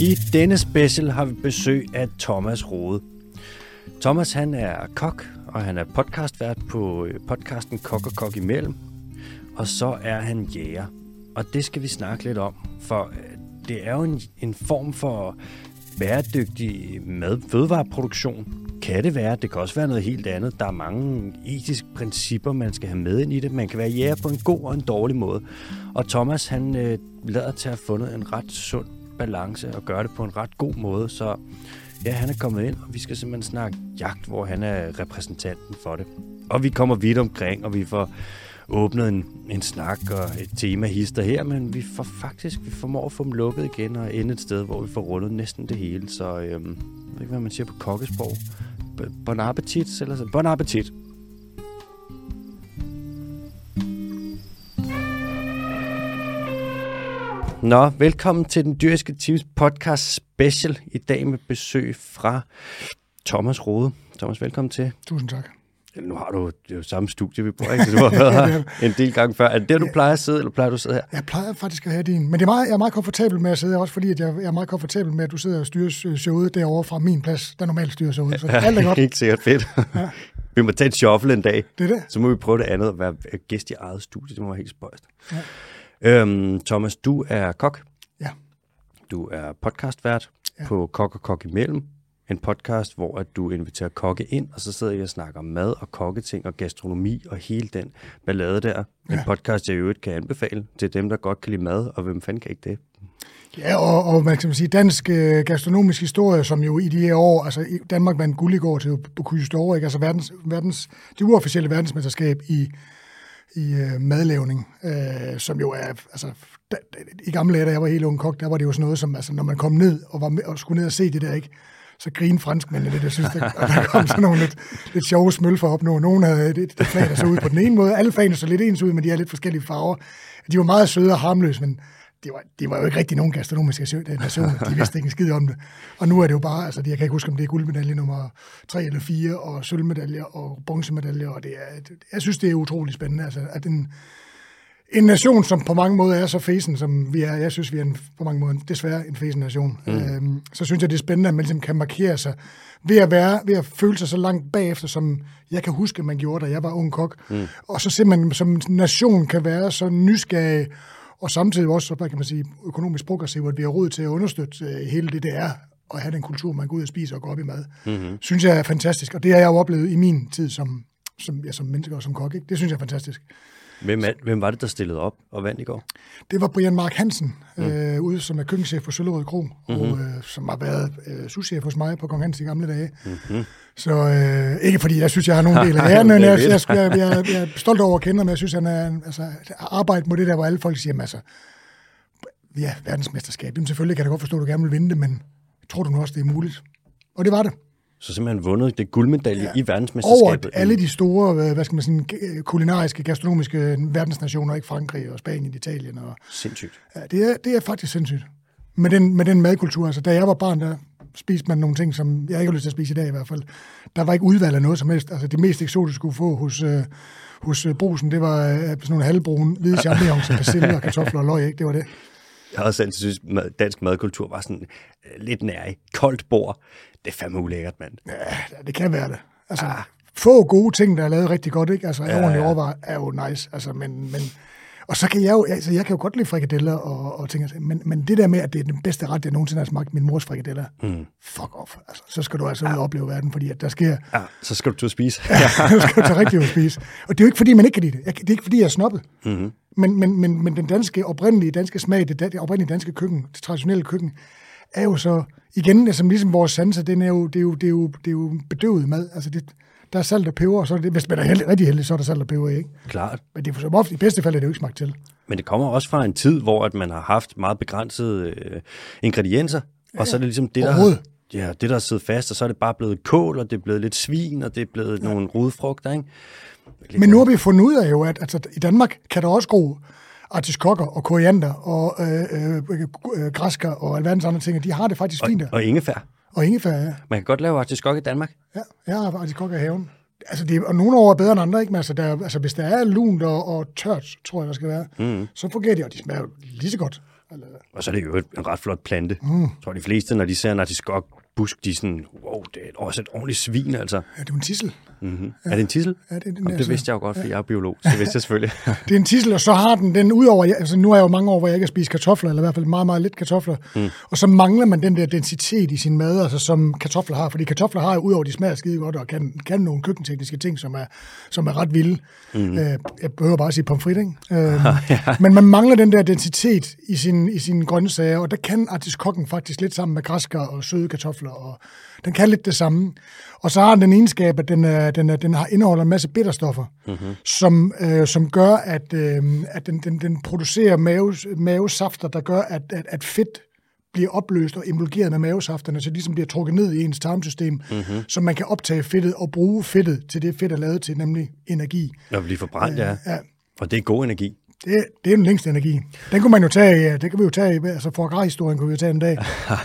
I denne special har vi besøg af Thomas Rode. Thomas han er kok, og han er podcastvært på podcasten Kok og Kok imellem. Og så er han jæger. Og det skal vi snakke lidt om, for det er jo en form for bæredygtig fødevareproduktion. Kan det være? Det kan også være noget helt andet. Der er mange etiske principper, man skal have med ind i det. Man kan være jæger på en god og en dårlig måde. Og Thomas, han lader til at have fundet en ret sund balance og gøre det på en ret god måde. Så ja, han er kommet ind, og vi skal simpelthen snakke jagt, hvor han er repræsentanten for det. Og vi kommer vidt omkring, og vi får åbnet en snak og et tema hister her, men vi formår at få dem lukket igen og ende et sted, hvor vi får rundet næsten det hele. Så jeg ved ikke, hvad man siger på kokkesprog. Bon appetit, eller så. Bon appetit. Nå, velkommen til Den Dyriske Times podcast special i dag med besøg fra Thomas Rode. Thomas, velkommen til. Tusind tak. Nu har du jo samme studie, vi bruger, ikke? Så du har været her en del gange før. Er det der, du plejer at sidde, eller plejer du at sidde her? Jeg plejer faktisk at have din. Men det er meget, jeg er meget komfortabel med at sidde her, også fordi at jeg er meget komfortabel med, at du sidder og styrer showet derovre fra min plads, der normalt styrer showet. Så alt er godt. Ikke sikkert fedt. Ja. Vi må tage et shuffle en dag. Det er det. Så må vi prøve det andet at være gæst i eget studie. Det må være helt spøjst. Ja. Thomas, du er kok. Ja. Du er podcastvært på Kok og Kok imellem. En podcast, hvor at du inviterer kokke ind, og så sidder jeg og snakker om mad og kokketing og gastronomi og hele den ballade der. En podcast, jeg i øvrigt kan anbefale til dem, der godt kan lide mad, og hvem fanden kan ikke det? Ja, og man kan sige, dansk gastronomisk historie, som jo i de her år, altså Danmark vandt guld i går til Bocuse d'Or, ikke? Altså det uofficielle verdensmesterskab i madlavning, som jo er, altså i gamle dage, da jeg var helt ung kok, der var det jo sådan noget som, altså når man kom ned og og skulle ned og se det der, ikke? Så grine franskmændene lidt, jeg synes, der kom sådan nogle lidt sjove smølfer op nu. Nogle havde et flag, der så ud på den ene måde. Alle fagene så lidt ens ud, men de havde lidt forskellige farver. De var meget søde og harmløse, men det var jo ikke rigtig nogen gastronomiske nationer. De vidste ikke en skid om det. Og nu er det jo bare, altså jeg kan ikke huske, om det er guldmedalje nummer 3 eller 4, og sølvmedaljer og bronzemedaljer, og det er, jeg synes, det er utroligt spændende, altså at en nation, som på mange måder er så fesen, som vi er, jeg synes, vi er på mange måder desværre en fesen nation, så synes jeg, det er spændende, at man ligesom kan markere sig ved at føle sig så langt bagefter, som jeg kan huske, man gjorde, da jeg var ung kok. Og så simpelthen som nation kan være så nysgerrig, og samtidig også, hvad kan man sige, økonomisk progressiv, at vi har råd til at understøtte hele det er, og have den kultur, man går ud og spiser og går op i mad. Synes jeg er fantastisk, og det har jeg jo oplevet i min tid som menneske og som kok, ikke? Det synes jeg er fantastisk. Hvem var det, der stillede op og vandt i går? Det var Brian Mark Hansen, ude, som er køkkenchef på Søllerød Kro, og som har været souschef hos mig på Kong Hans i gamle dage. Så ikke fordi jeg synes, jeg har nogen del af æren, men jeg er stolt over at kende ham, men jeg synes, han er arbejdet med det der, hvor alle folk siger, altså, ja, verdensmesterskab. Jamen, selvfølgelig kan jeg da godt forstå, at du gerne vil vinde det, men tror du nu også, det er muligt? Og det var det. Så simpelthen vundet det guldmedalje i verdensmesterskabet. Over alle de store, hvad skal man sige, kulinariske, gastronomiske verdensnationer, ikke? Frankrig og Spanien, Italien. Og sindssygt. Ja, det er faktisk sindssygt. Med den madkultur, altså da jeg var barn, der spiste man nogle ting, som jeg ikke har lyst til at spise i dag i hvert fald. Der var ikke udvalg af noget som helst. Altså det mest eksotiske skulle få hos Brugsen, det var sådan nogle halvbrune hvide champignons og persille og kartofler og løg, ikke? Det var det. Jeg har også altid synes, at dansk madkultur var sådan lidt nær i koldt bord. Det er fandme ulækkert, mand. Ja, det kan være det. Altså, få gode ting, der er lavet rigtig godt, ikke? Altså, ordentlig overvej er jo nice. Altså, men, og så kan jeg jo, altså, jeg kan jo godt lide frikadeller og ting, men det der med, at det er den bedste ret, jeg nogensinde har smagt, min mors frikadeller, fuck off. Altså, så skal du altså ud og opleve verden, fordi at der sker... Ja, så skal du til at spise. Så skal du til rigtig at spise. Og det er jo ikke, fordi man ikke kan lide det. Det er ikke, fordi jeg er snobbet. Men den danske, oprindelige danske smag, det oprindelige danske køkken, det traditionelle køkken, er jo så, igen, altså, ligesom vores sanser, det er jo bedøvet mad. Altså, der er salt og peber, og så er det, hvis man er rigtig heldig, så er der salt og peber, ikke? Klart. Men det er for ofte, i bedste fald er det jo ikke smagt til. Men det kommer også fra en tid, hvor at man har haft meget begrænsede ingredienser, og så er det ligesom det, der... Ja, det der sidder fast, og så er det bare blevet kål, og det er blevet lidt svin, og det er blevet nogle rodfrugter, ikke? Men nu har vi fundet ud af jo, at altså, i Danmark kan der også gro artiskokker og koriander og græsker og alverdens andre ting, de har det faktisk fint der. Og ingefær. Og ingefær, ja. Man kan godt lave artiskok i Danmark. Ja, jeg har artiskokker i haven. Altså, og nogle år er bedre end andre, ikke? Men altså, hvis der er lunt og tørt, tror jeg, der skal være, så fungerer det, og de smager jo lige så godt. Og så er det jo en ret flot plante. Mm. Jeg tror, de fleste, når de ser en artiskokbusk, de er sådan, wow, det er også et ordentligt svin, altså. Ja, det er en tidsel. Mm-hmm. Ja. Er det en tidsel? Ja, det er den. Jamen, det vidste jeg jo godt, for jeg er biolog, så det vidste jeg selvfølgelig. Det er en tidsel, og så har den udover, altså nu er jeg jo mange år, hvor jeg ikke har spist kartofler, eller i hvert fald meget, meget lidt kartofler, og så mangler man den der densitet i sin mad, altså som kartofler har, fordi kartofler har jo udover, de smager skide godt, og kan nogle køkkentekniske ting, som er ret vilde. Mm-hmm. Jeg behøver bare at sige pomfrit, ikke? Men man mangler den der densitet i sine grøntsager, og der kan artiskokken faktisk lidt sammen med græskar og søde kartofler, og den kan lidt det samme. Og så har den egenskab, at den indeholder en masse bitterstoffer, som gør, at den producerer mavesafter, der gør, at fedt bliver opløst og emulgeret med mavesafterne, så de ligesom bliver trukket ned i ens tarmsystem, så man kan optage fedtet og bruge fedtet til det, fedt er lavet til, nemlig energi. Når vi bliver forbrændt, ja. Og det er god energi. Det er den længste energi. Den kunne man jo tage, det kan vi jo tage, altså foie gras-historien kunne vi jo tage en dag.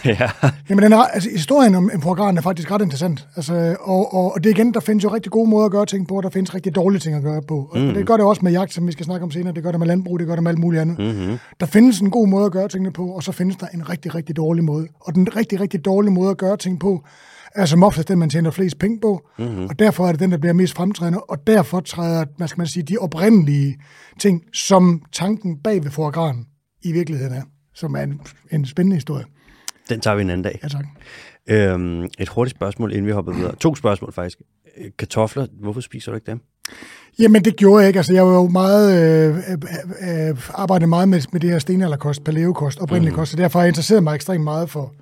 Ja. Jamen, historien om foie gras er faktisk ret interessant. Altså, og det igen, der findes jo rigtig gode måder at gøre ting på, og der findes rigtig dårlige ting at gøre på. Og det gør det også med jagt, som vi skal snakke om senere, det gør det med landbrug, det gør det med alt muligt andet. Mm-hmm. Der findes en god måde at gøre tingene på, og så findes der en rigtig, rigtig dårlig måde. Og den rigtig, rigtig dårlige måde at gøre ting på, er som oftest den, man tjener flest penge på, og derfor er det den, der bliver mest fremtrædende, og derfor træder, hvad skal man sige, de oprindelige ting, som tanken bag ved foie gras i virkeligheden er, som er en spændende historie. Den tager vi en anden dag. Ja, tak. Et hurtigt spørgsmål, inden vi hopper videre. 2 spørgsmål faktisk. Kartofler, hvorfor spiser du ikke dem? Jamen, det gjorde jeg ikke. Altså, jeg var jo meget, arbejdede meget med det her stenalderkost, paleokost, oprindelig kost, så derfor har jeg interesseret mig ekstremt meget for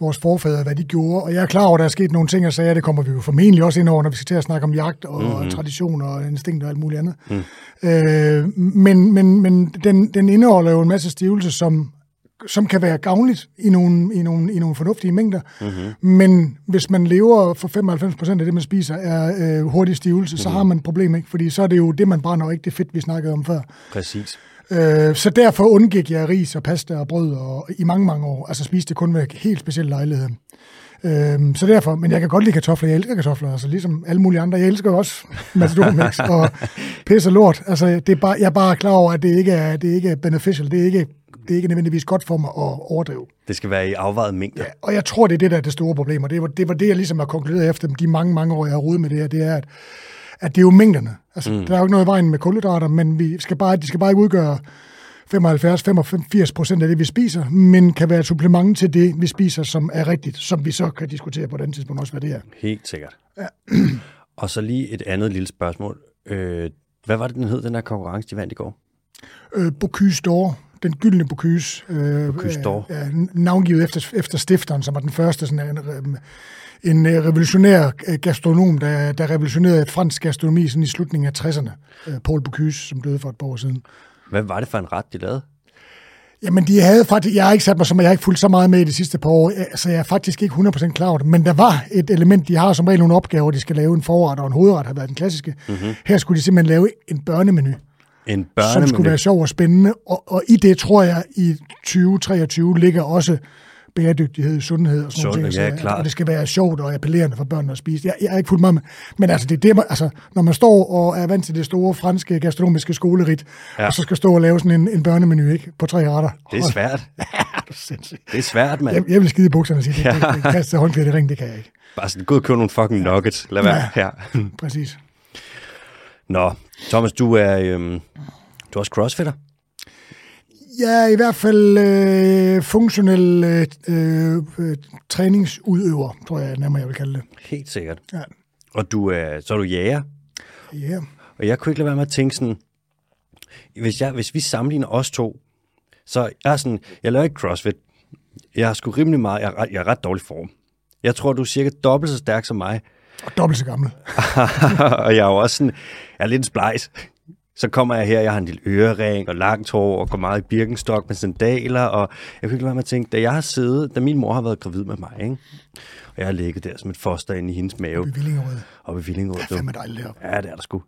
vores forfædre, hvad de gjorde, og jeg er klar over, at der er sket nogle ting, og så det kommer vi jo formentlig også ind over, når vi skal til at snakke om jagt og traditioner og instinkter og alt muligt andet. Men den indeholder jo en masse stivelse, som kan være gavnligt i nogle fornuftige mængder, men hvis man lever for 95% af det, man spiser, er hurtig stivelse, så har man et problem, ikke? Fordi så er det jo det, man brænder, og ikke det fedt, vi snakkede om før. Præcis. Så derfor undgik jeg ris og pasta og brød og i mange, mange år. Altså spiste det kun ved helt specielle lejligheder. Så derfor, men jeg kan godt lide kartofler. Jeg elsker kartofler, altså ligesom alle mulige andre. Jeg elsker også matadormix og pisse og lort. Altså det er bare, jeg er bare klar over, at det ikke er beneficial. Det er ikke nødvendigvis godt for mig at overdrive. Det skal være i afvejet mængder. Ja, og jeg tror, det er det, der er det store problem. Og det var det, jeg ligesom har konkluderet efter de mange, mange år, jeg har rodet med det her. Det er, at det er jo mængderne. Altså, der er jo ikke noget i vejen med kulhydrater, men de skal bare ikke udgøre 75-85% af det, vi spiser, men kan være et supplement til det, vi spiser, som er rigtigt, som vi så kan diskutere på et andet tidspunkt også, hvad det er. Helt sikkert. Ja. Og så lige et andet lille spørgsmål. Hvad var det, den hed, den der konkurrence, de vandt i går? Bocuse d'Or. Den gyldne Bocuse. Bocuse d'Or. Navngivet efter stifteren, som var den første sådan en revolutionær gastronom, der revolutionerede fransk gastronomi sådan i slutningen af 60'erne. Paul Bocuse, som døde for et par år siden. Hvad var det for en ret, de lavede? Jamen, de havde faktisk... Jeg har ikke sat mig, som jeg har ikke fulgt så meget med i de sidste par år, så jeg er faktisk ikke 100% klar over det. Men der var et element, de har som regel nogle opgaver, de skal lave en forret, og en hovedret har været den klassiske. Mm-hmm. Her skulle de simpelthen lave en børnemenu. Som skulle være sjov og spændende, og i det tror jeg, i 2023 ligger også bæredygtighed, sundhed og sådan noget. Ja, klart. Og det skal være sjovt og appellerende for børn at spise. Jeg er ikke fuldt meget med, men altså, når man står og er vant til det store franske gastronomiske skolerit, og så skal stå og lave sådan en børnemenu, ikke? På 3 retter. Det er svært. Det er svært, mand. Jeg vil skide i bukserne og sige, det kan jeg tage håndklæde i ring, det kan jeg ikke. Bare sådan, gå og købe nogle fucking nuggets. Lad være her. Præcis. Nå, Thomas, du er også crossfitter? Ja, i hvert fald funktionel træningsudøver, tror jeg nærmere, jeg vil kalde det. Helt sikkert. Ja. Og så er du jæger? Ja. Og jeg kunne ikke lade være med at tænke sådan, hvis vi sammenligner os to, så er sådan, jeg laver ikke crossfit. Jeg har sgu rimelig meget, jeg er ret dårlig form. Jeg tror, du er cirka dobbelt så stærk som mig. Og dobbelt så gammel. Og jeg er også sådan, jeg er lidt en splejs. Så kommer jeg her, jeg har en lille ørering og langt hår, og går meget i Birkenstock med sandaler, og jeg kunne ikke lade mig tænke, da min mor har været gravid med mig, ikke? Og jeg har ligget der som et foster inde i hendes mave. Oppe i Villingerød. Det er fandme dejligt deroppe. Ja, det er der sgu.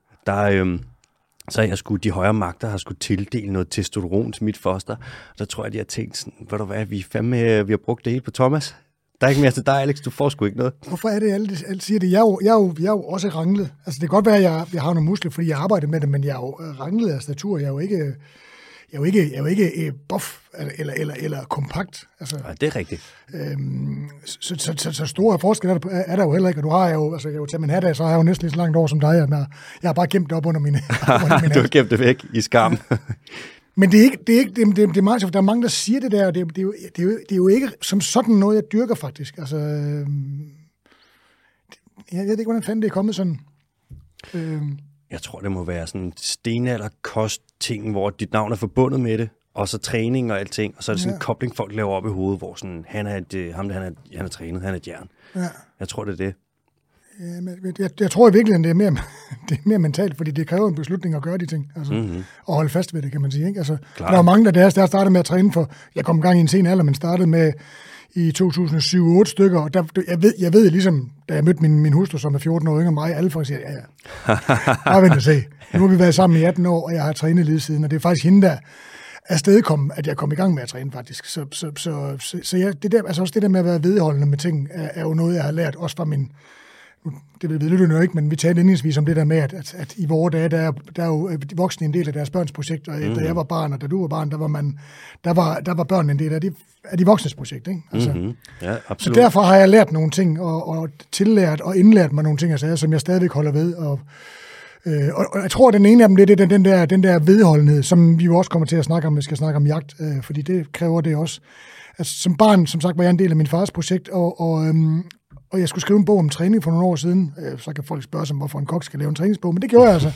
Så jeg skulle, de højere magter har skulle tildele noget testosteron til mit foster, og der tror jeg, de har tænkt sådan, ved du hvad, vi har brugt det hele på Thomas. Der er ikke mere til dig, Alex. Du får sgu ikke noget. Hvorfor er det, alle siger det? Jeg er jo også ranglet. Altså, det kan godt være, at jeg har nogle muskler, fordi jeg arbejder med det, men jeg er jo ranglet af statur. Jeg er jo ikke... jeg er jo ikke buff eller kompakt. Altså, nej, det er rigtigt. Så store forskelle er der jo heller ikke, og du har jo, altså jeg jo til min hatdag, så har jeg jo næsten lige så langt over som dig, jeg har bare gemt det op under mine Du har gemt det væk i skam. Men det er meget sjovt, der er mange, der siger det der, og det er jo ikke som sådan noget, jeg dyrker faktisk. Altså, jeg ved ikke, hvordan fanden det er kommet sådan. Jeg tror, det må være sådan stenalderkost-ting, hvor dit navn er forbundet med det, og så træning og alting, og så er det sådan en kobling, folk laver op i hovedet, hvor sådan, han er trænet, han er et jern. Ja. Jeg tror, det er det. Ja, men jeg tror i virkeligheden, det er mere mentalt, fordi det kræver en beslutning at gøre de ting, altså, og holde fast ved det, kan man sige. Ikke? Altså, der er jo mange, der startede med at træne for, jeg kom i gang i en sen alder, men startede med i 2007-8 stykker, og der, jeg ved ligesom, da jeg mødte min hustru, som er 14 år yngre end mig, alle folk siger, bare vent og se. Nu har vi været sammen i 18 år, og jeg har trænet lige siden, og det er faktisk hende, der afstedkom, at jeg kom i gang med at træne, faktisk. Så jeg, det der, altså også det der med at være vedholdende med ting, er jo noget, jeg har lært, også fra min. Det ved vi jo ikke, men vi talte indledningsvis om det der med, at i vore dage, der er jo voksne en del af deres børns projekt, og da jeg var barn, og da du var barn, der var børn en del af de voksnes projekt, ikke? Altså, ja, absolut. Så derfor har jeg lært nogle ting, og tillært og indlært mig nogle ting, altså, som jeg stadigvæk holder ved, og jeg tror, at den ene af dem, det er den der vedholdenhed, som vi jo også kommer til at snakke om, hvis vi skal snakke om jagt, fordi det kræver det også. Altså, som barn, som sagt, var jeg en del af min fars projekt, og jeg skulle skrive en bog om træning for nogle år siden. Så kan folk spørge sig, hvorfor en kok skal lave en træningsbog, men det gjorde jeg altså.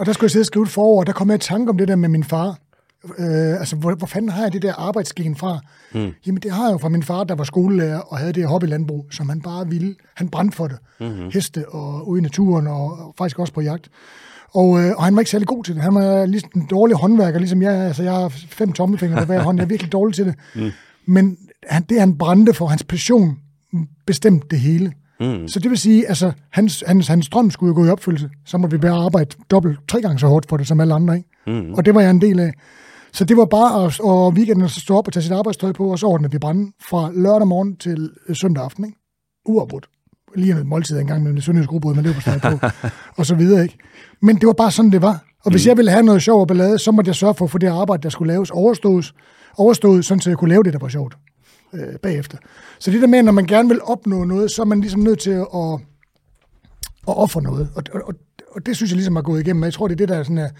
Og der skulle jeg sidde og skrive et forår, og der kom jeg i tanke om det der med min far. Altså, hvor fanden har jeg det der arbejdsgen fra? Jamen, det har jeg jo fra min far, der var skolelærer og havde det hobbylandbrug, som han bare ville. Han brændte for det. Heste og ude i naturen, og faktisk også på jagt. Og han var ikke særlig god til det. Han var ligesom en dårlig håndværker, ligesom jeg. Altså, jeg har 5 tommelfingre på hver hånd. Jeg er virkelig dårlig til det. Men han brændte for, hans passion, bestemt det hele. Så det vil sige, altså, hans drøm skulle jo gå i opfyldelse. Så måtte vi bare arbejde 3 gange så hårdt for det, som alle andre, ikke? Og det var jeg en del af. Så det var bare at weekenden så stå op og tage sit arbejdstøj på, og så ordnede vi brænde fra lørdag morgen til søndag aften, ikke? Uafbrudt. Lige en måltid engang med en søndags grobrød, man løber stadig på, og så videre, ikke? Men det var bare sådan, det var. Og hvis jeg ville have noget sjov og ballade, så måtte jeg sørge for at få det arbejde, der skulle laves, overstået, sådan så jeg kunne lave det, der var sjovt bagefter. Så det der med, når man gerne vil opnå noget, så er man ligesom nødt til at ofre noget. Og det synes jeg ligesom har gået igennem. Jeg tror, det er det, der sådan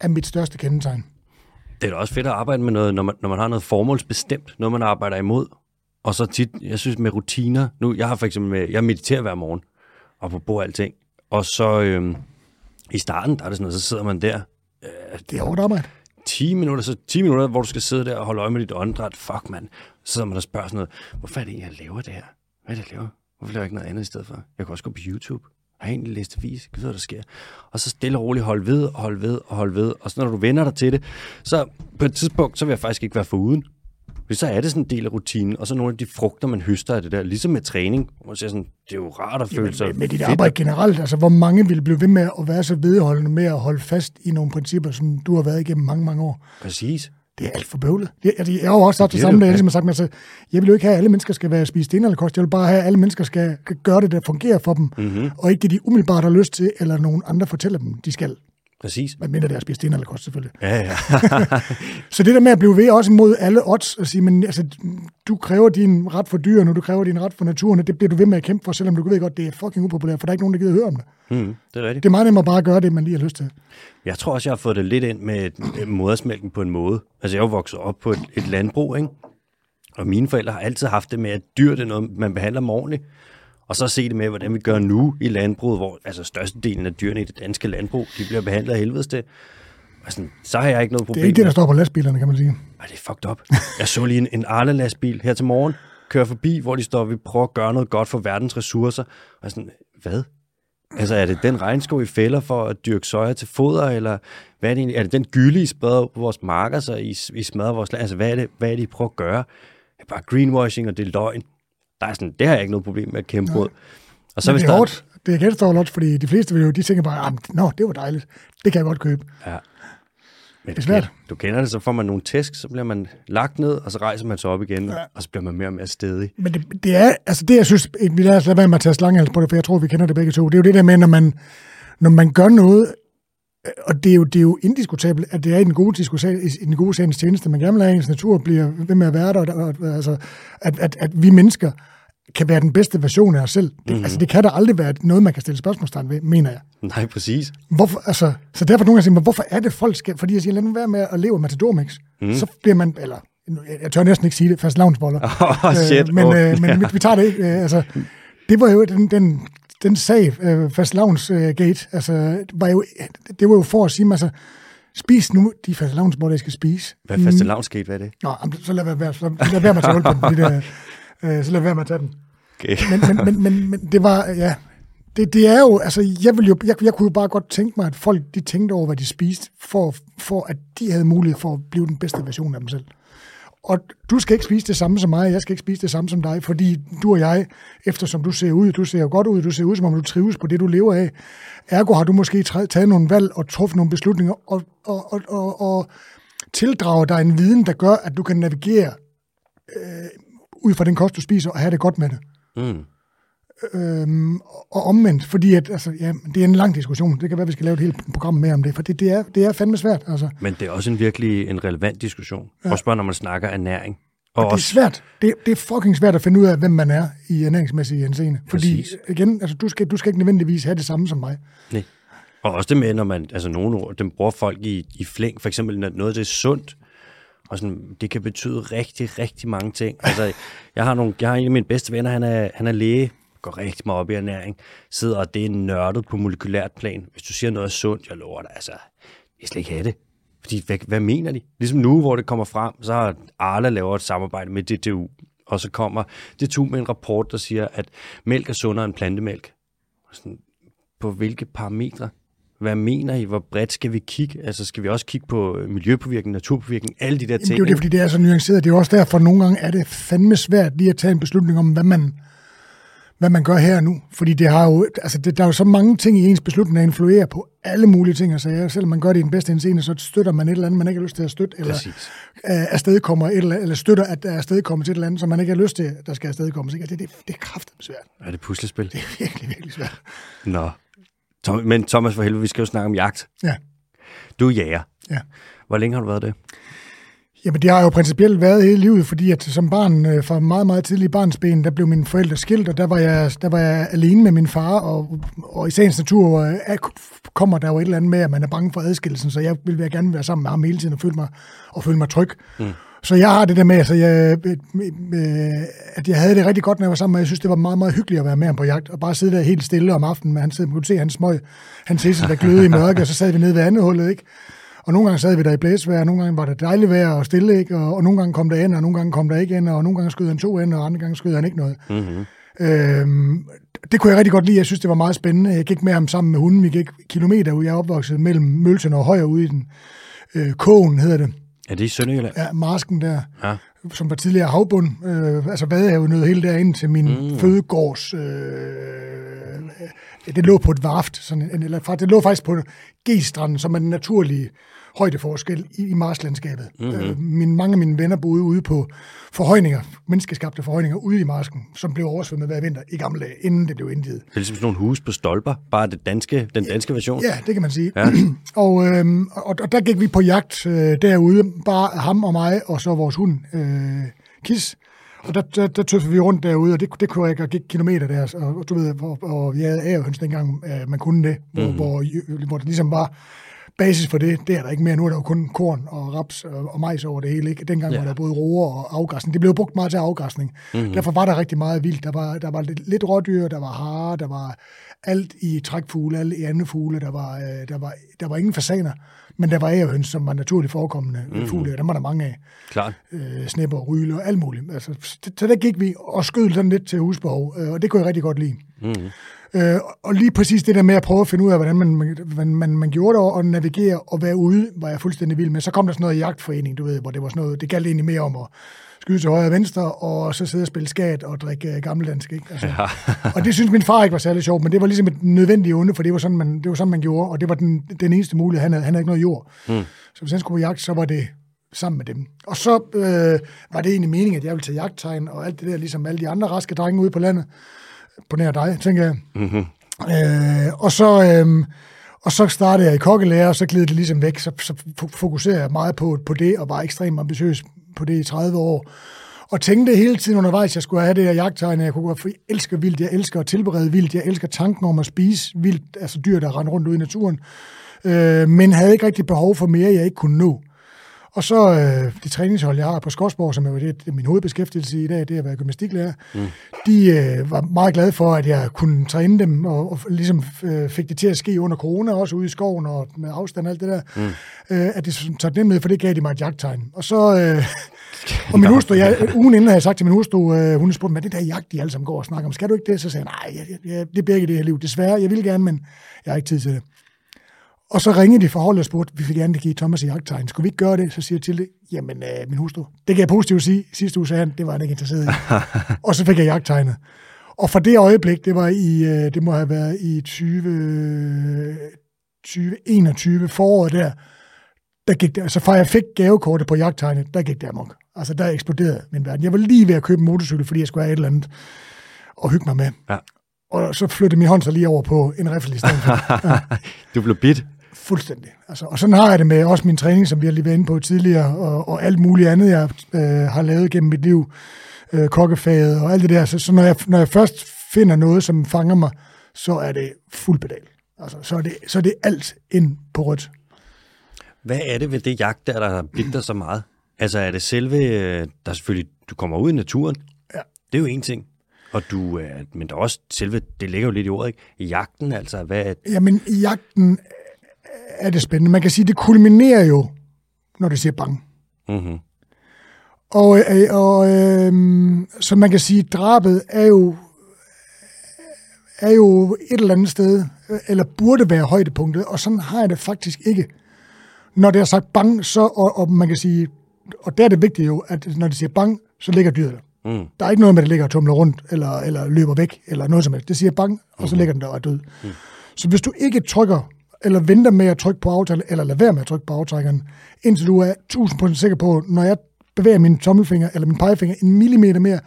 er mit største kendetegn. Det er da også fedt at arbejde med noget, når man har noget formålsbestemt, noget man arbejder imod. Og så tit, jeg synes med rutiner. Nu, jeg har for eksempel, jeg mediterer hver morgen, og på bord alting. Og så i starten, der er det sådan noget, så sidder man der. Det er hårdt arbejde. 10 minutter, hvor du skal sidde der og holde øje med dit åndedræt. Fuck, mand. Så sidder man og spørger sådan noget. Hvorfor er det egentlig, jeg laver det her? Hvad er det, jeg laver? Hvorfor laver jeg ikke noget andet i stedet for? Jeg kan også gå på YouTube. Jeg har egentlig læst avis. Hvad der sker? Og så stille og roligt holde ved. Og så når du vender dig til det, så på et tidspunkt, så vil jeg faktisk ikke være foruden. Fordi så er det sådan en del af rutinen. Og så nogle af de frugter, man høster af det der. Ligesom med træning. Man siger sådan, det er jo rart at føle sig. Med dit arbejde generelt. Altså, hvor mange vil blive ved med at være så vedholdende med at holde fast i nogle principper, som du har været igennem mange, mange år? Præcis. Det er alt for bøvlet. Jeg har jo også sagt det samme, da jeg ligesom har sagt, jeg vil jo ikke have, at alle mennesker skal være spist stenalderkost. Jeg vil bare have, at alle mennesker skal gøre det, der fungerer for dem, og ikke det, de umiddelbart har lyst til, eller nogen andre fortæller dem, de skal. Præcis. Men mindre det er spist stenalderkost, selvfølgelig. Ja. Så det der med at blive ved, også imod alle odds, og sige, men altså, du kræver din ret for dyrene, og du kræver din ret for naturen, og det bliver du ved med at kæmpe for, selvom du ved godt, det er fucking upopulært, for der er ikke nogen, der gider høre om det. Det er rigtigt. Det er meget nemmere bare at gøre det, man lige har lyst til. Jeg tror også, jeg har fået det lidt ind med modersmælken på en måde. Altså, jeg er jo vokset op på et landbrug, ikke? Og mine forældre har altid haft det med, at dyr, det er noget, man behandler dem ordentligt. Og så se det med, hvordan vi gør nu i landbruget, hvor altså størstedelen af dyrene i det danske landbrug, de bliver behandlet af helvedes til. Altså, så har jeg ikke noget problem. Det er ikke det, der står på lastbilerne, kan man sige. Ej, det er fucked up. Jeg så lige en Arla-lastbil her til morgen, kører forbi, hvor de står, vi prøver at gøre noget godt for verdens ressourcer. Og sådan, hvad? Altså, er det den regnskov, I fælder for at dyrke soja til foder, eller hvad er det egentlig? Er det den gylde, I spreder på vores marker, så I smadrer vores land? Altså, hvad er det, I prøver at gøre? Det er bare greenwashing, og det er løgn. Der er sådan, det har jeg ikke noget problem med at kæmpe mod. Og så, hvis det er hårdt. Det er gældstårligt, fordi de fleste vil jo, de tænker bare, nå, det var dejligt. Det kan jeg godt købe. Ja. Men det er svært. Du kender det, så får man nogle tæsk, så bliver man lagt ned, og så rejser man sig op igen, og så bliver man mere og mere stedig. Men det er, altså det, jeg synes, vi lader os lade være med at tage slangehals på det, for jeg tror, vi kender det begge to. Det er jo det der med, når man gør noget, Og det er jo indiskutabelt, at det er i den gode sagens tjeneste, man gerne vil have, at ens natur bliver ved med at være der, altså, at vi mennesker kan være den bedste version af os selv. Mm-hmm. Altså, det kan der aldrig være noget, man kan stille spørgsmålstegn ved, mener jeg. Nej, præcis. Hvorfor, altså, så derfor nogle gange siger man, hvorfor er det folk skal... Fordi jeg siger, lad nu være med at leve af matadormix. Mm. Så bliver man... Eller, jeg tør næsten ikke sige det, fast lavnsboller. Men vi tager det ikke. Altså, det var jo den sag, fastelavnsgate, altså, det var jo for at sige, altså, spis nu de fastelavnsboller, jeg skal spise. Hvad er fastelavnsgate, hvad er det? Nå, så lad være med at tage hul på den, så lad være med at tage den. Okay. Men det var, ja, det er jo, altså, jeg kunne jo bare godt tænke mig, at folk, de tænkte over, hvad de spiste, for at de havde mulighed for at blive den bedste version af dem selv. Og du skal ikke spise det samme som mig, jeg skal ikke spise det samme som dig, fordi du og jeg, eftersom du ser ud, du ser jo godt ud, du ser ud, som om du trives på det, du lever af. Ergo har du måske taget nogle valg og truffet nogle beslutninger og tildrager dig en viden, der gør, at du kan navigere ud fra den kost, du spiser, og have det godt med det. Mm. Og omvendt, fordi at, altså, ja, det er en lang diskussion. Det kan være, vi skal lave et helt program mere om det, for det er fandme svært. Altså. Men det er også virkelig en relevant diskussion. Ja. Også bare, når man snakker ernæring. Og det er svært. Det er fucking svært at finde ud af, hvem man er i ernæringsmæssig henseende. Fordi, igen, altså, du skal ikke nødvendigvis have det samme som mig. Nej. Og også det med, når man, altså nogle ord, dem bruger folk i flæng, for eksempel, når noget det er sundt, og sådan, det kan betyde rigtig, rigtig mange ting. Altså, jeg har en af mine bedste venner, han er læge, går rigtig meget op i ernæring, sidder, og det er nørdet på molekylært plan. Hvis du siger noget er sundt, jeg lover dig, altså, jeg slet ikke have det. Fordi, hvad mener de? Ligesom nu, hvor det kommer frem, så har Arla lavet et samarbejde med DTU, og så kommer DTU med en rapport, der siger, at mælk er sundere end plantemælk. Sådan, på hvilke parametre? Hvad mener I? Hvor bredt skal vi kigge? Altså, skal vi også kigge på miljøpåvirkning, naturpåvirkning, alle de der ting? Jamen, det er jo fordi, det er så nuanceret. Det er også derfor, nogle gange er det fandme svært lige at tage en beslutning om, hvad man gør her og nu, fordi det har jo, altså der er jo så mange ting i ens beslutning, der influerer på alle mulige ting og sager. Selvom man gør det i den bedste henseende, så støtter man et eller andet, man ikke har lyst til at støtte, eller afstedkommer et eller andet, eller støtter, at der afstedkommes et eller andet, som man ikke har lyst til, der skal afstedkommes. Det er kraftedeme svært. Er det puslespil? Det er virkelig, virkelig svært. Nå. Men Thomas, for helvede, vi skal jo snakke om jagt. Ja. Du er jæger. Ja. Hvor længe har du været det? Jamen, det har jo principielt været hele livet, fordi at som barn, fra meget, meget tidlig barnsben, der blev mine forældre skilt, og der var jeg alene med min far, og i sagens natur kommer der jo et eller andet med, at man er bange for adskillelsen, så jeg ville gerne være sammen med ham hele tiden og føle mig tryg. Mm. Så jeg har det der med, altså, at jeg havde det rigtig godt, når jeg var sammen med. Jeg synes, det var meget, meget hyggeligt at være med ham på jagt, og bare sidde der helt stille om aftenen, men man kunne se hans smøg, hans hisse, der glødede i mørke, og så sad vi nede ved andehullet, ikke? Og nogle gange sad vi der i blæsvejr, og nogle gange var det dejligt vejr og stille, ikke? Og nogle gange kom der ind, og nogle gange kom der ikke ind, og nogle gange skød han 2 ind, og andre gange skød han ikke noget. Mm-hmm. Det kunne jeg rigtig godt lide. Jeg synes, det var meget spændende. Jeg gik med ham sammen med hunden. Vi gik kilometer ud. Jeg er opvokset mellem Mølsen og Højer ude i den. Kogen hedder det. Er det i Sønderjylland? Ja, marsken der, ja. Som var tidligere havbund. Altså Vadehavet nåede hele derinde til min fødegårds... Det lå på et varft, sådan, eller det lå faktisk på G-stranden, som er den naturlige højdeforskel i marslandskabet. Mm-hmm. Mange af mine venner boede ude på forhøjninger, menneskeskabte forhøjninger ude i marsken, som blev oversvømmet hver vinter i gamle dage, inden det blev indviet. Det er ligesom sådan nogle huse på stolper, bare den danske version. Ja, det kan man sige. Ja. og der gik vi på jagt derude, bare ham og mig, og så vores hund, Kis. Og der tøffede vi rundt derude, og det kunne jeg ikke, og gik kilometer der, og du ved, og jeg havde agerhøns dengang, man kunne det, hvor det ligesom var basis for det. Det er der ikke mere nu, er der jo kun korn og raps og majs over det hele, ikke? Dengang var der både roer og afgræsning. Det blev brugt meget til afgræsning. Mm-hmm. Derfor var der rigtig meget vildt. Der var lidt rådyr, der var harer, der var alt i trækfugle, alt i andre fugle, der var ingen fasaner. Men der var agerhøns, som var naturligt forekommende fugle, og der var der mange af. Klart. Snepper, ryle og alt muligt. Altså, så der gik vi og skød sådan lidt til husbehov, og det kunne jeg rigtig godt lide. Mm. Og lige præcis det der med at prøve at finde ud af, hvordan man gjorde det, og navigere og være ude, var jeg fuldstændig vild med. Så kom der sådan noget jagtforening, du ved, hvor det var sådan noget, det galt egentlig mere om at skyde til højre og venstre, og så sidde og spille skat og drikke gammeldansk, ikke? Altså, ja. Og det synes min far ikke var særlig sjovt, men det var ligesom et nødvendigt onde, for det var sådan, man gjorde, og det var den eneste mulighed, han havde ikke noget jord. Mm. Så hvis han skulle på jagt, så var det sammen med dem. Og så var det egentlig meningen, at jeg ville tage jagttegn, og alt det der, ligesom alle de andre raske drenge ude på landet, på nær dig, tænker jeg. Mm-hmm. Og så... Og så startede jeg i kokkelærer, og så gled det ligesom væk. Så fokuserede jeg meget på det, og var ekstremt ambitiøs på det i 30 år. Og tænkte hele tiden undervejs, jeg skulle have det her jagttegn, jeg kunne godt, for jeg elsker vildt, jeg elsker at tilberede vildt, jeg elsker tanken om at spise vildt, altså dyr, der rendte rundt ude i naturen. Men havde ikke rigtig behov for mere, jeg ikke kunne nå. Og så det træningshold, jeg har på Skosborg, som er jo det, min hovedbeskæftigelse i dag, det er at være gymnastiklærer, de var meget glade for, at jeg kunne træne dem, og ligesom fik det til at ske under corona, også ude i skoven og med afstand og alt det der, at det tager dem med, for det gav de mig et jagttegn. Og så, og min hustru, ugen inden havde jeg sagt til min hustru, hun spurgte mig, det der jagt, de alle sammen går og snakker om, skal du ikke det? Så sagde jeg, nej, det bliver ikke det her liv, desværre, jeg vil gerne, men jeg har ikke tid til det. Og så ringede de fra holdet og spurgte, vi vil gerne give Thomas i jagttegn. Skulle vi ikke gøre det? Så siger jeg til det, jamen min hustru, det kan jeg positivt sige. Sidste uge sagde han, det var han ikke interesseret i. Og så fik jeg jagttegnet. Og fra det øjeblik, det var i, det må have været i 2021 foråret der gik det, altså fra jeg fik gavekortet på jagttegnet, der gik det amok. Altså der eksploderede min verden. Jeg var lige ved at købe en motorcykel, fordi jeg skulle have et eller andet og hygge mig med. Ja. Og så flyttede min hånd så lige over på en riffel i stedet for. Ja. Du blev bidt. Fuldstændig. Altså, og sådan har jeg det med også min træning, som vi har lige været inde på tidligere, og alt muligt andet, jeg har lavet gennem mit liv, kokkefaget og alt det der. Så når jeg først finder noget, som fanger mig, så er det fuld pedal. Altså, så er det alt ind på rødt. Hvad er det ved det jagt, der bitter så meget? Altså er det selve, der selvfølgelig, du kommer ud i naturen, ja. Det er jo en ting. Og du, men der også selve, det ligger jo lidt i ordet, ikke? Jagten, altså hvad... Jamen, i jagten er det spændende. Man kan sige, det kulminerer jo, når det siger bang. Mm-hmm. Og så man kan sige, drabet er jo et eller andet sted, eller burde være højdepunktet, og sådan har jeg det faktisk ikke. Når det er sagt bang, så, og man kan sige, og der er det vigtige jo, at når det siger bang, så ligger dyret der. Mm. Der er ikke noget med, at det ligger og tumler rundt, eller løber væk, eller noget som helst. Det siger bang, og så ligger den der og er død. Mm. Så hvis du ikke trykker, eller venter med at trykke på aftrækkeren, eller lader være med at trykke på aftrækkeren, indtil du er 1000% sikker på, når jeg bevæger min tommelfinger, eller min pegefinger en millimeter mere,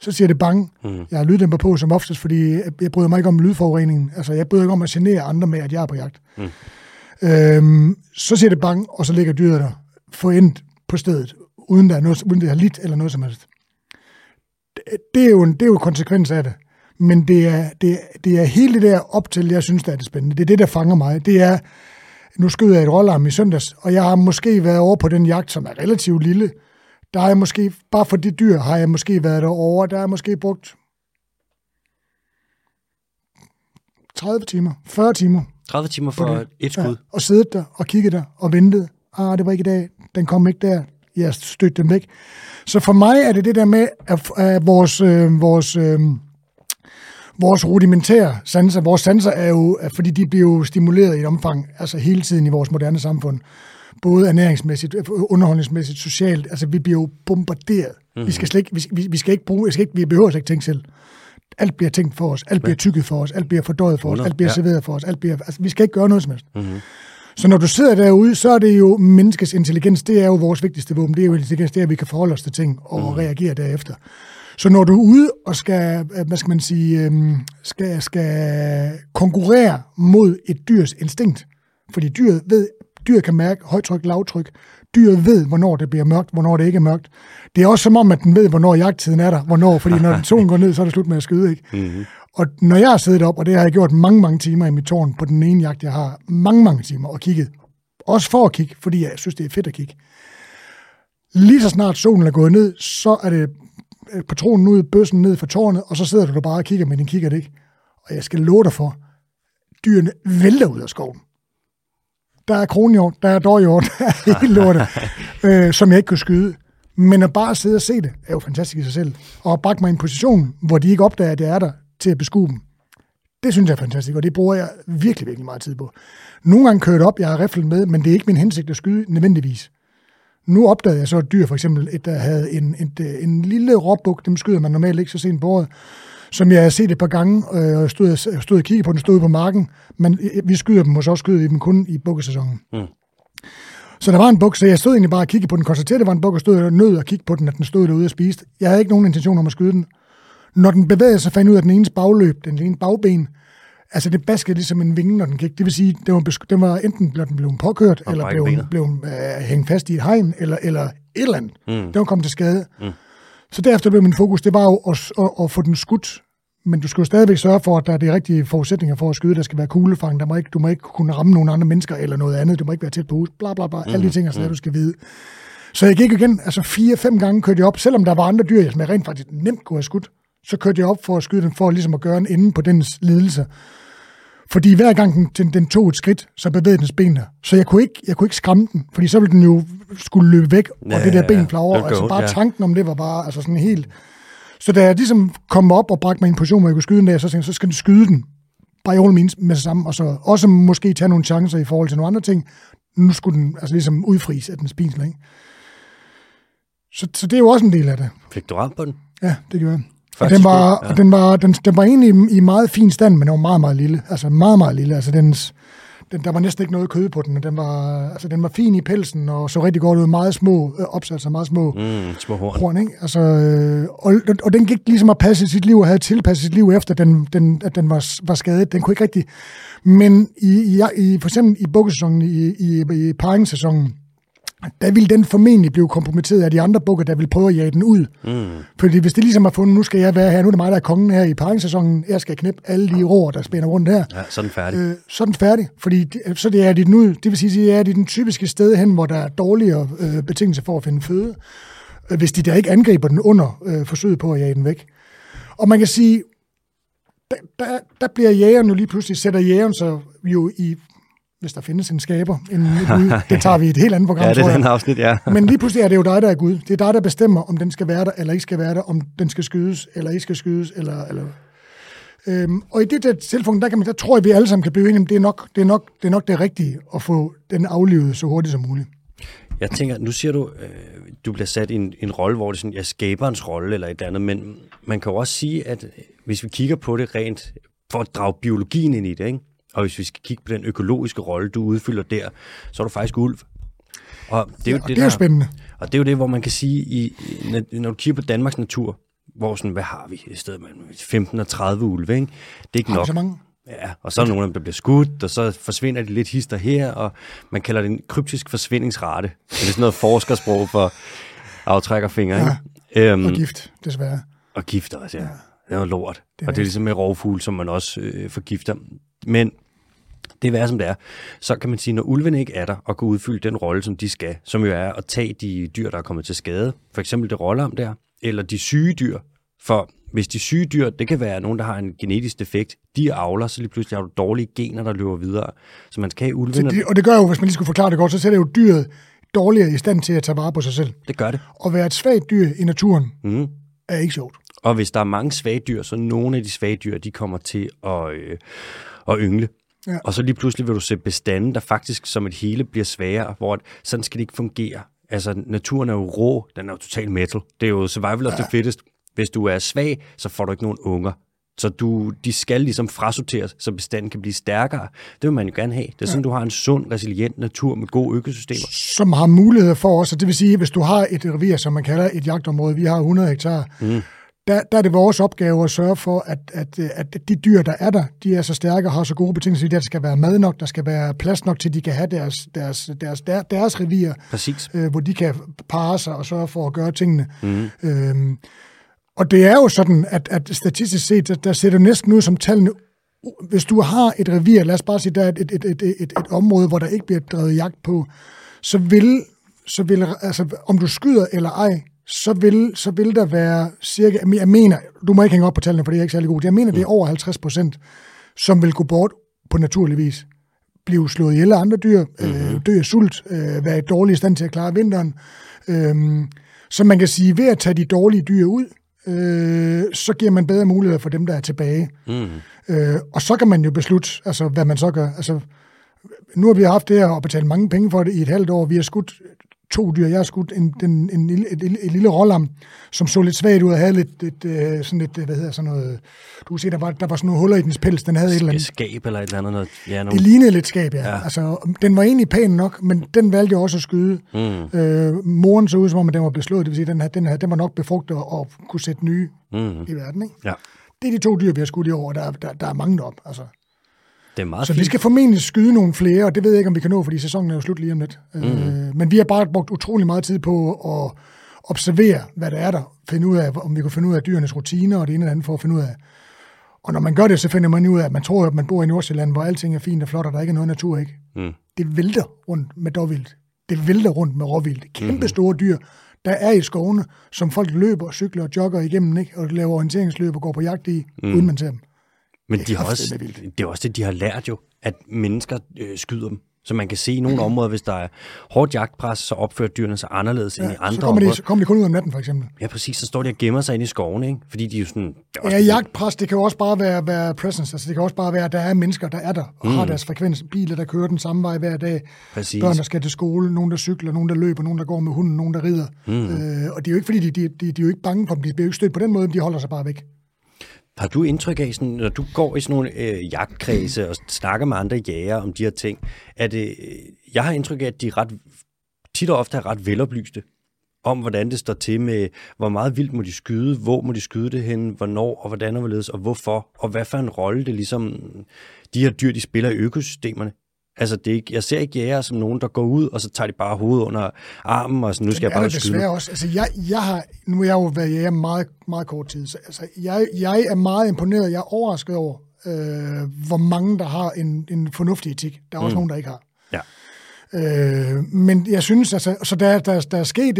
så siger det bang. Mm. Jeg har lyddæmper på som oftest, fordi jeg bryder mig ikke om lydforureningen. Altså, jeg bryder ikke om at genere andre med, at jeg er på jagt. Mm. Så siger det bang, og så ligger dyret der forændt på stedet, uden der er noget, uden det har lidt, eller noget som helst. Det er jo konsekvens af det. Men det er hele det der op til, jeg synes, det er det spændende. Det er det, der fanger mig. Det er, nu skød jeg et rålarm i søndags, og jeg har måske været over på den jagt, som er relativt lille. Der har jeg måske, bare for det dyr, har jeg måske været derovre. Der har jeg måske brugt 30 timer, 40 timer. 30 timer for et skud. Ja, og siddet der, og kigget der, og ventet. Det var ikke i dag. Den kom ikke der. Jeg stødte dem væk. Så for mig er det det der med, at vores rudimentære sanser, vores sanser er jo, fordi de bliver jo stimuleret i et omfang, altså hele tiden i vores moderne samfund, både ernæringsmæssigt, underholdningsmæssigt, socialt, altså vi bliver jo bombarderet. Mm-hmm. Vi behøver ikke tænke selv. Alt bliver tænkt for os, alt bliver tygget for os, alt bliver fordøjet for os, alt bliver serveret for os, altså vi skal ikke gøre noget som helst. Mm-hmm. Så når du sidder derude, så er det jo menneskets intelligens, det er jo vores vigtigste våben, det er jo intelligens, det er, at vi kan forholde os til ting og reagere derefter. Så når du er ude og skal, hvad skal man sige, skal konkurrere mod et dyrs instinkt, fordi dyret kan mærke højtryk, lavtryk, dyret ved, hvornår det bliver mørkt, hvornår det ikke er mørkt. Det er også som om, at den ved, hvornår jagttiden er der, fordi når solen går ned, så er det slut med at skyde, ikke? Mm-hmm. Og når jeg har siddet op, og det har jeg gjort mange, mange timer i mit tårn på den ene jagt, jeg har mange, mange timer og kigget. Også for at kigge, fordi jeg synes, det er fedt at kigge. Lige så snart solen er gået ned, så er det patronen ud, bøssen ned for tårnet, og så sidder du der bare og kigger, men den kigger det ikke. Og jeg skal love dig for, dyrene vælter ud af skoven. Der er kronhjort, der er dårhjort, der er hele lortet, som jeg ikke kunne skyde. Men at bare sidde og se det, er jo fantastisk i sig selv. Og bragt mig i en position, hvor de ikke opdager, at jeg er der, til at beskue dem. Det synes jeg er fantastisk, og det bruger jeg virkelig, virkelig meget tid på. Nogle gange kører det op, jeg har rifflet med, men det er ikke min hensigt at skyde nødvendigvis. Nu opdagede jeg så et dyr, for eksempel et, der havde en lille råbuk, dem skyder man normalt ikke så sent på året, som jeg har set et par gange, og stod og kiggede på den, stod på marken, men vi skyder dem, og så skyder vi dem kun i bukkesæsonen. Mm. Så der var en buk, så jeg stod egentlig bare og kiggede på den, konstaterede, det var en buk, og stod og nød at kigge på den, at den stod derude og spiste. Jeg havde ikke nogen intention om at skyde den. Når den bevægede sig, fandt jeg ud af den enes bagløb, den ene bagben, Altså, det baskede ligesom en vinge, når den gik. Det vil sige, den var enten blevet påkørt, og eller blev hængt fast i et hegn, eller et eller andet. Mm. Den var kommet til skade. Mm. Så derefter blev min fokus, det var jo at få den skudt. Men du skal jo stadigvæk sørge for, at der er de rigtige forudsætninger for at skyde. Der skal være kuglefang. Du må ikke kunne ramme nogen andre mennesker eller noget andet. Du må ikke være tæt på hus. Bla, bla, bla. Mm. Alle de ting, du skal vide. Så jeg gik igen. Altså 4-5 gange kørte jeg op. Selvom der var andre dyr, som jeg rent faktisk nemt kunne have skudt, så kørte jeg op for at skyde den, for ligesom at gøre en ende på dens lidelse. Fordi hver gang den tog et skridt, så bevægede dens benene. Så jeg kunne ikke skræmme den, fordi så ville den jo skulle løbe væk, og ja, det der ben flagrer over. Altså bare tanken om det var bare altså sådan helt... Så da jeg ligesom kom op og bragte mig i en position, hvor jeg kunne skyde den der, så tænkte jeg, så skal den skyde den. Bare i all means med sig sammen, og så også måske tage nogle chancer i forhold til nogle andre ting. Nu skulle den altså ligesom udfries af dens pinsel, ikke? Så det er jo også en del af det. Fik du ramt på den? Ja, det gjorde jeg. Den var egentlig i meget fin stand, men den var meget, meget lille. Altså meget, meget lille. Altså der var næsten ikke noget kød på den. Den var fin i pelsen og så rigtig godt ud. Meget små opsatser, meget små horn, ikke? Altså, og den gik ligesom at passe sit liv og havde tilpasset sit liv efter, at den var skadet. Den kunne ikke rigtig... Men for eksempel i bukkesæsonen, i parringssæsonen, der ville den formentlig blive kompromitteret af de andre bukker, der ville prøve at jage den ud. Mm. Fordi hvis det ligesom har fundet, nu skal jeg være her, nu er det mig, der er kongen her i parringssæsonen, jeg skal knæppe alle de roer, der spænder rundt her. Ja, så er den færdig. Fordi så det er de den ud. Det vil sige, at det er den typiske sted hen, hvor der er dårligere betingelser for at finde føde, hvis de der ikke angriber den under forsøget på at jage den væk. Og man kan sige, der bliver jægeren jo lige pludselig, sætter jægeren sig jo i... Hvis der findes en skaber, det tager vi et helt andet program, ja, det er den afsnit, ja. Men lige pludselig er det jo dig, der er Gud. Det er dig, der bestemmer, om den skal være der, eller ikke skal være der, om den skal skydes, eller ikke skal skydes, eller... Og i det der tilfælde, der tror jeg, vi alle sammen kan blive enige om, det er nok det rigtige at få den aflivet så hurtigt som muligt. Jeg tænker, nu siger du, du bliver sat i en rolle, hvor det er sådan, ja, skaberens rolle, eller et andet, men man kan jo også sige, at hvis vi kigger på det rent, for at drage biologien ind i det, ikke? Og hvis vi skal kigge på den økologiske rolle, du udfylder der, så er du faktisk ulv. Og det er jo, ja, det er jo spændende. Og det er jo det, hvor man kan sige, når du kigger på Danmarks natur, hvor sådan, hvad har vi i stedet mellem 15 og 30 ulve, ikke? Det er ikke nok. Så mange? Ja, og så er nogle af dem, der bliver skudt, og så forsvinder de lidt hister her, og man kalder det en kryptisk forsvindingsrate. Det er sådan noget forskersprog for aftrækkerfinger, ikke? Ja, og gift, desværre. Og gift også, ja. Det er jo lort. Og det er ligesom med rovfugle, som man også forgifter. Men... det er værd, som det er. Så kan man sige, når ulven ikke er der og kan udfylde den rolle, som de skal, som jo er at tage de dyr, der er kommet til skade, for eksempel det rollelam der, eller de syge dyr. For hvis de syge dyr, det kan være nogen, der har en genetisk defekt, de avler, så lige pludselig har du dårlige gener, der løber videre. Så man skal have ulven... Og det gør jo, hvis man lige skulle forklare det godt, så sætter jo dyret dårligere i stand til at tage vare på sig selv. Det gør det. Og være et svagt dyr i naturen er ikke sjovt. Og hvis der er mange svage dyr, så nogle af de svage dyr, de kommer til at yngle. Ja. Og så lige pludselig vil du se bestanden, der faktisk som et hele bliver sværere, hvor sådan skal det ikke fungere. Altså, naturen er jo rå, den er jo total metal. Det er jo survival of the fittest. Hvis du er svag, så får du ikke nogen unger. Så de skal ligesom frasorteres, så bestanden kan blive stærkere. Det vil man jo gerne have. Det er sådan, du har en sund, resilient natur med gode økosystemer. Som har muligheder for os. Det vil sige, hvis du har et revir, som man kalder et jagtområde, vi har 100 hektar, Der er det vores opgave at sørge for, at de dyr, der er der, de er så stærke og har så gode betingelser, at der skal være mad nok, der skal være plads nok til, de kan have deres revier, hvor de kan parre sig og sørge for at gøre tingene. Mm. Og det er jo sådan, at statistisk set, der ser det næsten ud som tallene. Hvis du har et revier, lad os bare sige, der er et område, hvor der ikke bliver drevet jagt på, så vil altså, om du skyder eller ej, så vil der være cirka, jeg mener, du må ikke hænge op på tallene, for det er ikke særlig godt, jeg mener, det er over 50%, som vil gå bort på naturlig vis. Blive slået ihjel af andre dyr, dø af sult, være i dårlig stand til at klare vinteren. Så man kan sige, ved at tage de dårlige dyr ud, så giver man bedre muligheder for dem, der er tilbage. Og så kan man jo beslutte, altså, hvad man så gør. Altså, nu har vi haft det her og betalt mange penge for det i et halvt år, vi har skudt 2 dyr. Jeg har skudt et lille rålam, som så lidt svagt ud og havde sådan noget, du kan se, der var sådan nogle huller i dens pels. Den havde et eller andet... skab eller et eller andet. Noget, ja, nogle... Det lignede lidt skab, ja. Altså, den var egentlig pæn nok, men den valgte jo også at skyde. Moren så ud, som om den var beslået. Det vil sige, den var nok befrugtet og kunne sætte nye i verden, ikke? Ja. Det er de 2 dyr, vi har skudt i år, og der er mange deroppe, altså. Det er meget så fint. Vi skal formentlig skyde nogle flere, og det ved jeg ikke, om vi kan nå, fordi sæsonen er jo slut lige om lidt. Men vi har bare brugt utrolig meget tid på at observere, hvad der er der, finde ud af, om vi kunne finde ud af dyrenes rutiner og det ene eller andet for at finde ud af. Og når man gør det, så finder man ud af, at man tror, at man bor i Nordsjælland, hvor alting er fint og flot, og der ikke er noget natur, ikke? Mm. Det vælter rundt med dåvildt. Det vælter rundt med råvildt. Kæmpe store dyr, der er i skovene, som folk løber, cykler og jogger igennem, ikke? Og laver orienteringsløb og går på jagt i, uden man ser dem. Men det er, det er også det, de har lært jo, at mennesker skyder dem. Så man kan se i nogle områder, hvis der er hårdt jagtpres, så opfører dyrene sig anderledes end i andre områder. Så kommer de kun ud om natten, for eksempel. Ja, præcis. Så står de og gemmer sig inde i skoven, ikke? Fordi de er jo sådan... Ja, jagtpres, det kan jo også bare være presence. Altså, det kan også bare være, at der er mennesker, der er der og har deres frekvens. Biler, der kører den samme vej hver dag. Præcis. Børn, der skal til skole. Nogen, der cykler. Nogen, der løber. Nogen, der går med hunden. Nogen, der rider. Og det er jo ikke, fordi de er jo ikke bange for dem. De bliver jo ikke stødt på den måde, de holder sig bare væk. Har du indtryk af, sådan, når du går i sådan nogle jagtkredse og snakker med andre jæger om de her ting, at jeg har indtryk af, at de tit og ofte er ret veloplyste om, hvordan det står til med, hvor meget vildt må de skyde, hvor må de skyde det hen, hvornår og hvordan og hvorfor, og hvad for en rolle det ligesom, de her dyr, de spiller i økosystemerne. Altså, det er ikke, jeg ser ikke jæger som nogen, der går ud, og så tager de bare hovedet under armen, og så nu skal jeg bare skyde. Det er også. Altså, jeg har, nu har jeg jo været jæger meget, meget kort tid, så altså, jeg er meget imponeret, jeg er overrasket over, hvor mange, der har en fornuftig etik. Der er også nogen, der ikke har. Ja. Men jeg synes, altså, så der er sket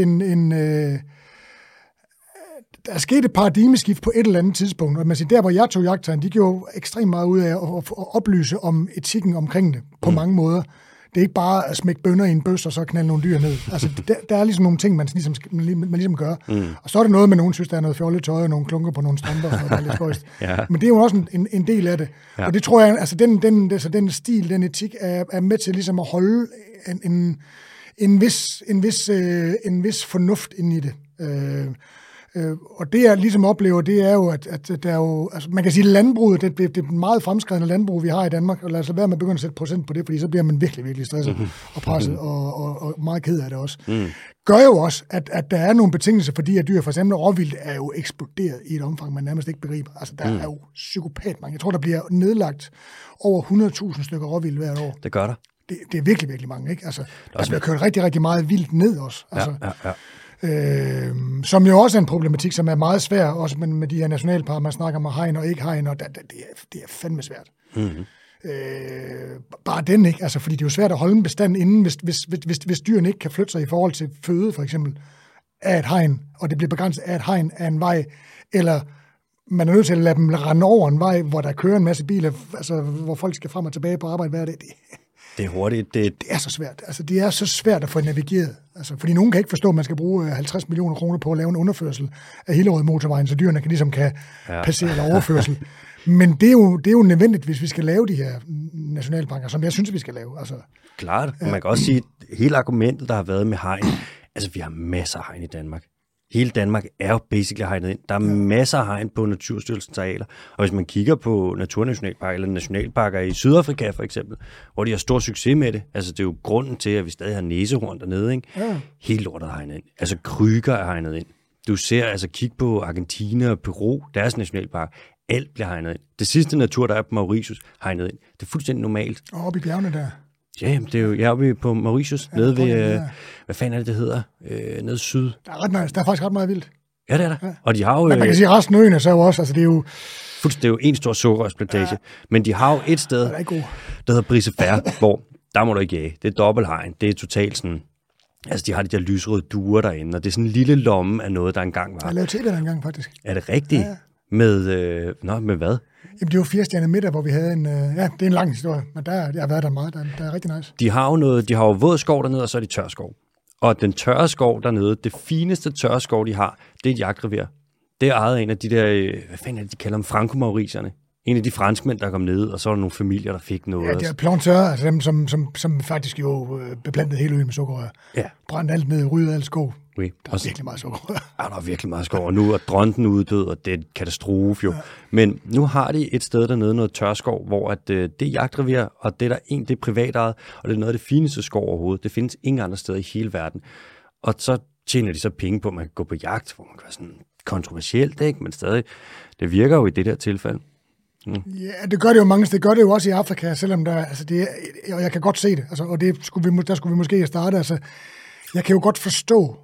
der er sket et paradigmeskift på et eller andet tidspunkt, og man siger, der hvor jeg tog jagttegn, de gjorde ekstremt meget ud af at oplyse om etikken omkring det, på mange måder. Det er ikke bare at smække bønner i en bøs, og så knalde nogle dyr ned. Altså, der er ligesom nogle ting, man ligesom gør. Og så er det noget med, nogen synes, der er noget fjolletøj, og nogle klunker på nogle strømper, og noget lidt skøjst. Men det er jo også en del af det. Ja. Og det tror jeg, altså den stil, den etik, er med til ligesom at holde en vis fornuft ind i det. Og det, jeg ligesom oplever, det er jo, at der er jo... Altså, man kan sige, at landbruget, det er meget fremskredende landbrug, vi har i Danmark, og lad os lade være med at begynde at sætte procent på det, fordi så bliver man virkelig, virkelig stresset og presset, og meget ked af det også. Gør jo også, at der er nogle betingelser, fordi at dyr, for eksempel råvildt, er jo eksploderet i et omfang, man nærmest ikke begriber. Altså, der er jo psykopat mange. Jeg tror, der bliver nedlagt over 100.000 stykker råvildt hvert år. Det gør der. Det er virkelig, virkelig mange, ikke? Altså, der bliver kørt rigtig, rigtig meget vildt ned også. Altså, ja. Som jo også er en problematik, som er meget svær, også med de her nationalparker, man snakker om hegn og ikke hegn, og det er fandme svært. Bare den, ikke? Altså, fordi det er jo svært at holde en bestand inden, hvis dyrene ikke kan flytte sig i forhold til føde, for eksempel, af et hegn, og det bliver begrænset af et hegn af en vej, eller man er nødt til at lade dem rende over en vej, hvor der kører en masse biler, altså, hvor folk skal frem og tilbage på arbejde hver dag. Det er hurtigt. Det er så svært. Altså, det er så svært at få navigeret. Altså, fordi nogen kan ikke forstå, at man skal bruge 50 millioner kroner på at lave en underførsel af Hillerød motorvejen, så dyrene kan passere eller overførsel. Men det er jo nødvendigt, hvis vi skal lave de her nationalparker, som jeg synes, vi skal lave. Altså, klart. Man kan også sige, at hele argumentet, der har været med hegn, altså vi har masser af hegn i Danmark. Hele Danmark er jo basically hegnet ind. Der er masser af hegn på Naturstyrelsens arealer. Og hvis man kigger på naturnationalparker eller nationalparker i Sydafrika for eksempel, hvor de har stor succes med det, altså det er jo grunden til, at vi stadig har næsehorn dernede, ikke? Ja. Helt lortet er hegnet ind. Altså Kruger er hegnet ind. Du ser, altså kig på Argentina og Peru, deres nationalparker. Alt bliver hegnet ind. Det sidste natur, der er på Mauritius, hegnet ind. Det er fuldstændig normalt. Og oppe i bjergene der. Ja, det er jo, jeg er oppe på Mauritius, nede ved, hvad fanden er det hedder, nede syd. Der er ret nice, der er faktisk ret meget vildt. Ja, det er der. Ja. Og de har jo... Men man kan sige, resten af øen er så jo også, altså det er jo... Fuldstændig, det er jo en stor sukkerrørsplantage, men de har jo et sted, der hedder Brise Fær, hvor der må du ikke jage. Det er dobbelthegn, det er totalt sådan... Altså, de har de der lyserøde duer derinde, og det er sådan en lille lomme af noget, der engang var. Jeg lavede tv der engang, faktisk. Er det rigtigt? Ja. Med, med hvad? Jamen, det var 4-stjernede middag, hvor vi havde en... det er en lang historie, men jeg har været der meget. Der er rigtig nice. De har jo våd skov dernede, og så er de tør skov. Og den tørre skov dernede, det fineste tørre skov, de har, det er et jagtrevir. Det er ejet af en af de der... Hvad fanden er det, de kalder dem? Franco-mauritierne. En af de franskmænd, der kom ned, og så var der nogle familier, der fik noget. Ja, det er planteurs, altså dem, som faktisk jo beplantede hele øen med sukkerrør. Ja. Brændte alt ned, ryddede alt skov. Okay. Der er virkelig meget sukkerrør. Ja, der er virkelig meget skov, og nu er dronten uddød, og det er en katastrofe jo. Ja. Men nu har de et sted dernede, noget tørskov, hvor at, det er jagtrevir, og det er privatejet, og det er noget af det fineste skov overhovedet. Det findes ingen andre steder i hele verden. Og så tjener de så penge på, at man kan gå på jagt, hvor man kan være sådan kontroversielt, ikke? Men stadig, det virker jo i det der tilfælde. Ja, det gør det jo mange steder. Det gør det jo også i Afrika, selvom der, altså det, og jeg kan godt se det, altså, og det skulle vi, der skulle vi måske starte, altså, jeg kan jo godt forstå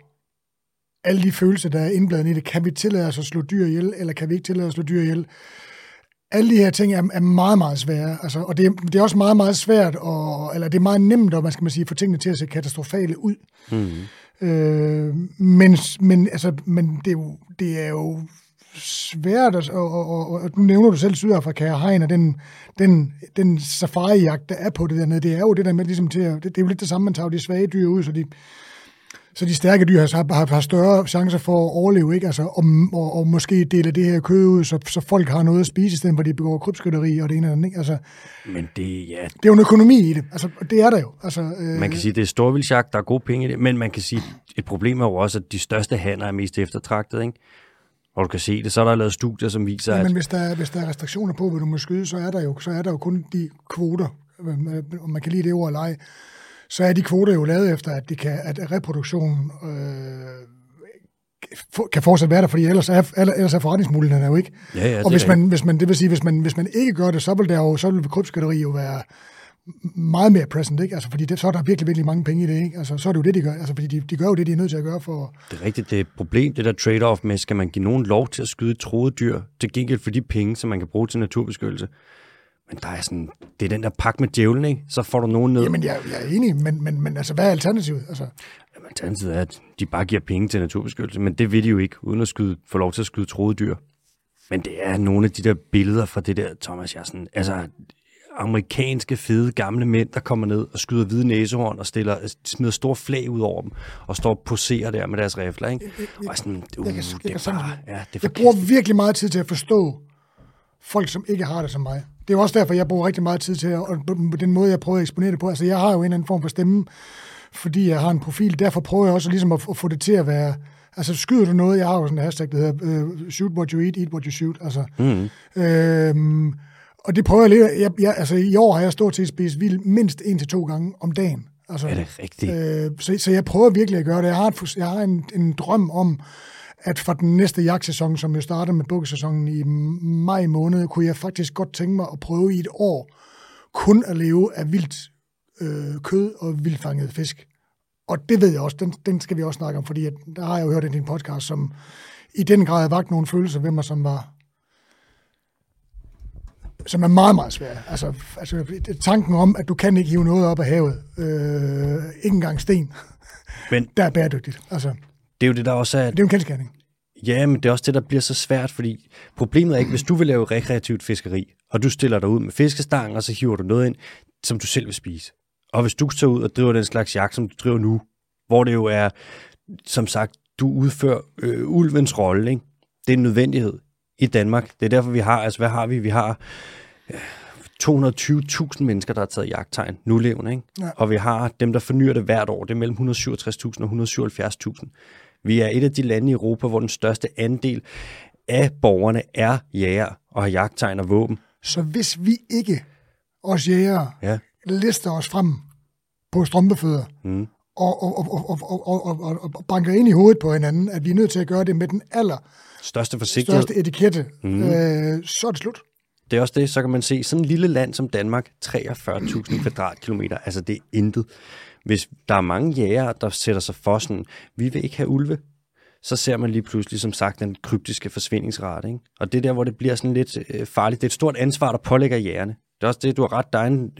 alle de følelser, der er indblandet i det. Kan vi tillade os at slå dyr ihjel, eller kan vi ikke tillade os at slå dyr ihjel? Alle de her ting er meget, meget svære, altså, og det er også meget, meget svært, eller det er meget nemt, og man skal sige, få tingene til at se katastrofale ud. Mm-hmm. Men det er jo svært, og nu nævner du selv Sydafrika og hegn, og den safari-jagt, der er på det dernede, det er jo det der med, ligesom til at, det er jo lidt det samme, man tager de svage dyr ud, så de stærke dyr har større chancer for at overleve, ikke? Altså, og måske dele det her kød ud, så folk har noget at spise, i stedet for de begår krybskytteri og det ene eller andet. Altså, men det, ja. Det er jo en økonomi i det, altså, det er der jo. Altså, man kan sige, det er storvildsjagt, der er gode penge i det, men man kan sige, et problem er jo også, at de største hanner er mest eftertragtet, ikke? Og du kan se det, så er der lavet studier, som viser, at... Men hvis der er restriktioner på, hvad du må skyde, så er der jo kun de kvoter, om man kan lide det ord eller ej, så er de kvoter jo lavet efter, at reproduktionen kan fortsat være der, fordi ellers er forretningsmulighederne jo ikke. Ja, og hvis man ikke gør det, så vil krybskytteri jo være meget mere present, ikke? Altså, fordi så er der virkelig, virkelig mange penge i det, ikke? Altså, så er det jo det, de gør. Altså, fordi de gør jo det, de er nødt til at gøre for... Det er rigtigt. Det er et problem, det der trade-off med, skal man give nogen lov til at skyde troede dyr til gengæld for de penge, som man kan bruge til naturbeskyttelse. Men der er sådan... Det er den der pakke med djævlen, ikke? Så får du nogen ned... Jamen, jeg er enig, men altså, hvad er alternativet? Altså? Jamen, alternativet er, at de bare giver penge til naturbeskyttelse, men det vil de jo ikke, uden at få lov til at skyde troede dyr. Men det er nogle af de der billeder fra det der, Thomas, jeg sådan, altså... amerikanske, fede, gamle mænd, der kommer ned og skyder hvide næsehorn og smider store flag ud over dem og står og poserer der med deres rifler, ikke? Og sådan, jeg bruger virkelig meget tid til at forstå folk, som ikke har det som mig. Det er også derfor, jeg bruger rigtig meget tid til, og den måde, jeg prøver at eksponere det på, altså jeg har jo en eller anden form for stemme, fordi jeg har en profil, derfor prøver jeg også ligesom at få det til at være... Altså, skyder du noget? Jeg har jo sådan en hashtag, der hedder shoot what you eat, eat what you shoot. Altså... Mm-hmm. Og det prøver jeg lidt. Altså, i år har jeg stort set spist vildt mindst 1 til 2 gange om dagen. Altså, er det rigtigt? Så jeg prøver virkelig at gøre det. Jeg har en drøm om, at for den næste jagtsæson, som jo starter med bukkesæsonen i maj måned, kunne jeg faktisk godt tænke mig at prøve i et år kun at leve af vildt kød og vildfanget fisk. Og det ved jeg også. Den skal vi også snakke om, fordi der har jeg jo hørt i din podcast, som i den grad har vakt nogle følelser ved mig, som var... som er meget, meget svært. Altså tanken om, at du kan ikke hive noget op af havet, ikke engang sten, men der er bæredygtigt. Altså, det er jo det, der også er... Det er jo en kendsgerning. Ja, men det er også det, der bliver så svært, fordi problemet er ikke, hvis du vil lave rekreativt fiskeri, og du stiller dig ud med fiskestang, og så hiver du noget ind, som du selv vil spise. Og hvis du tager ud og driver den slags jagt, som du driver nu, hvor det jo er, som sagt, du udfører ulvens rolle, ikke? Det er en nødvendighed i Danmark. Det er derfor, vi har, altså hvad har vi? Vi har 220.000 mennesker, der har taget jagttegn nulevende, ikke? Ja. Og vi har dem, der fornyer det hvert år. Det er mellem 167.000 og 177.000. Vi er et af de lande i Europa, hvor den største andel af borgerne er jæger og har jagttegn og våben. Så hvis vi ikke, os jægere, lister os frem på strømpefødder, og banker ind i hovedet på hinanden, at vi er nødt til at gøre det med den største forsigtighed. Største etikette. Så er det slut. Det er også det, så kan man se sådan et lille land som Danmark, 43.000 kvadratkilometer, altså det er intet. Hvis der er mange jægere, der sætter sig for sådan, vi vil ikke have ulve, så ser man lige pludselig, som sagt, den kryptiske forsvindingsrate, ikke? Og det er der, hvor det bliver sådan lidt farligt. Det er et stort ansvar, der pålægger jægerne. Det er også det, du har ret, der er en,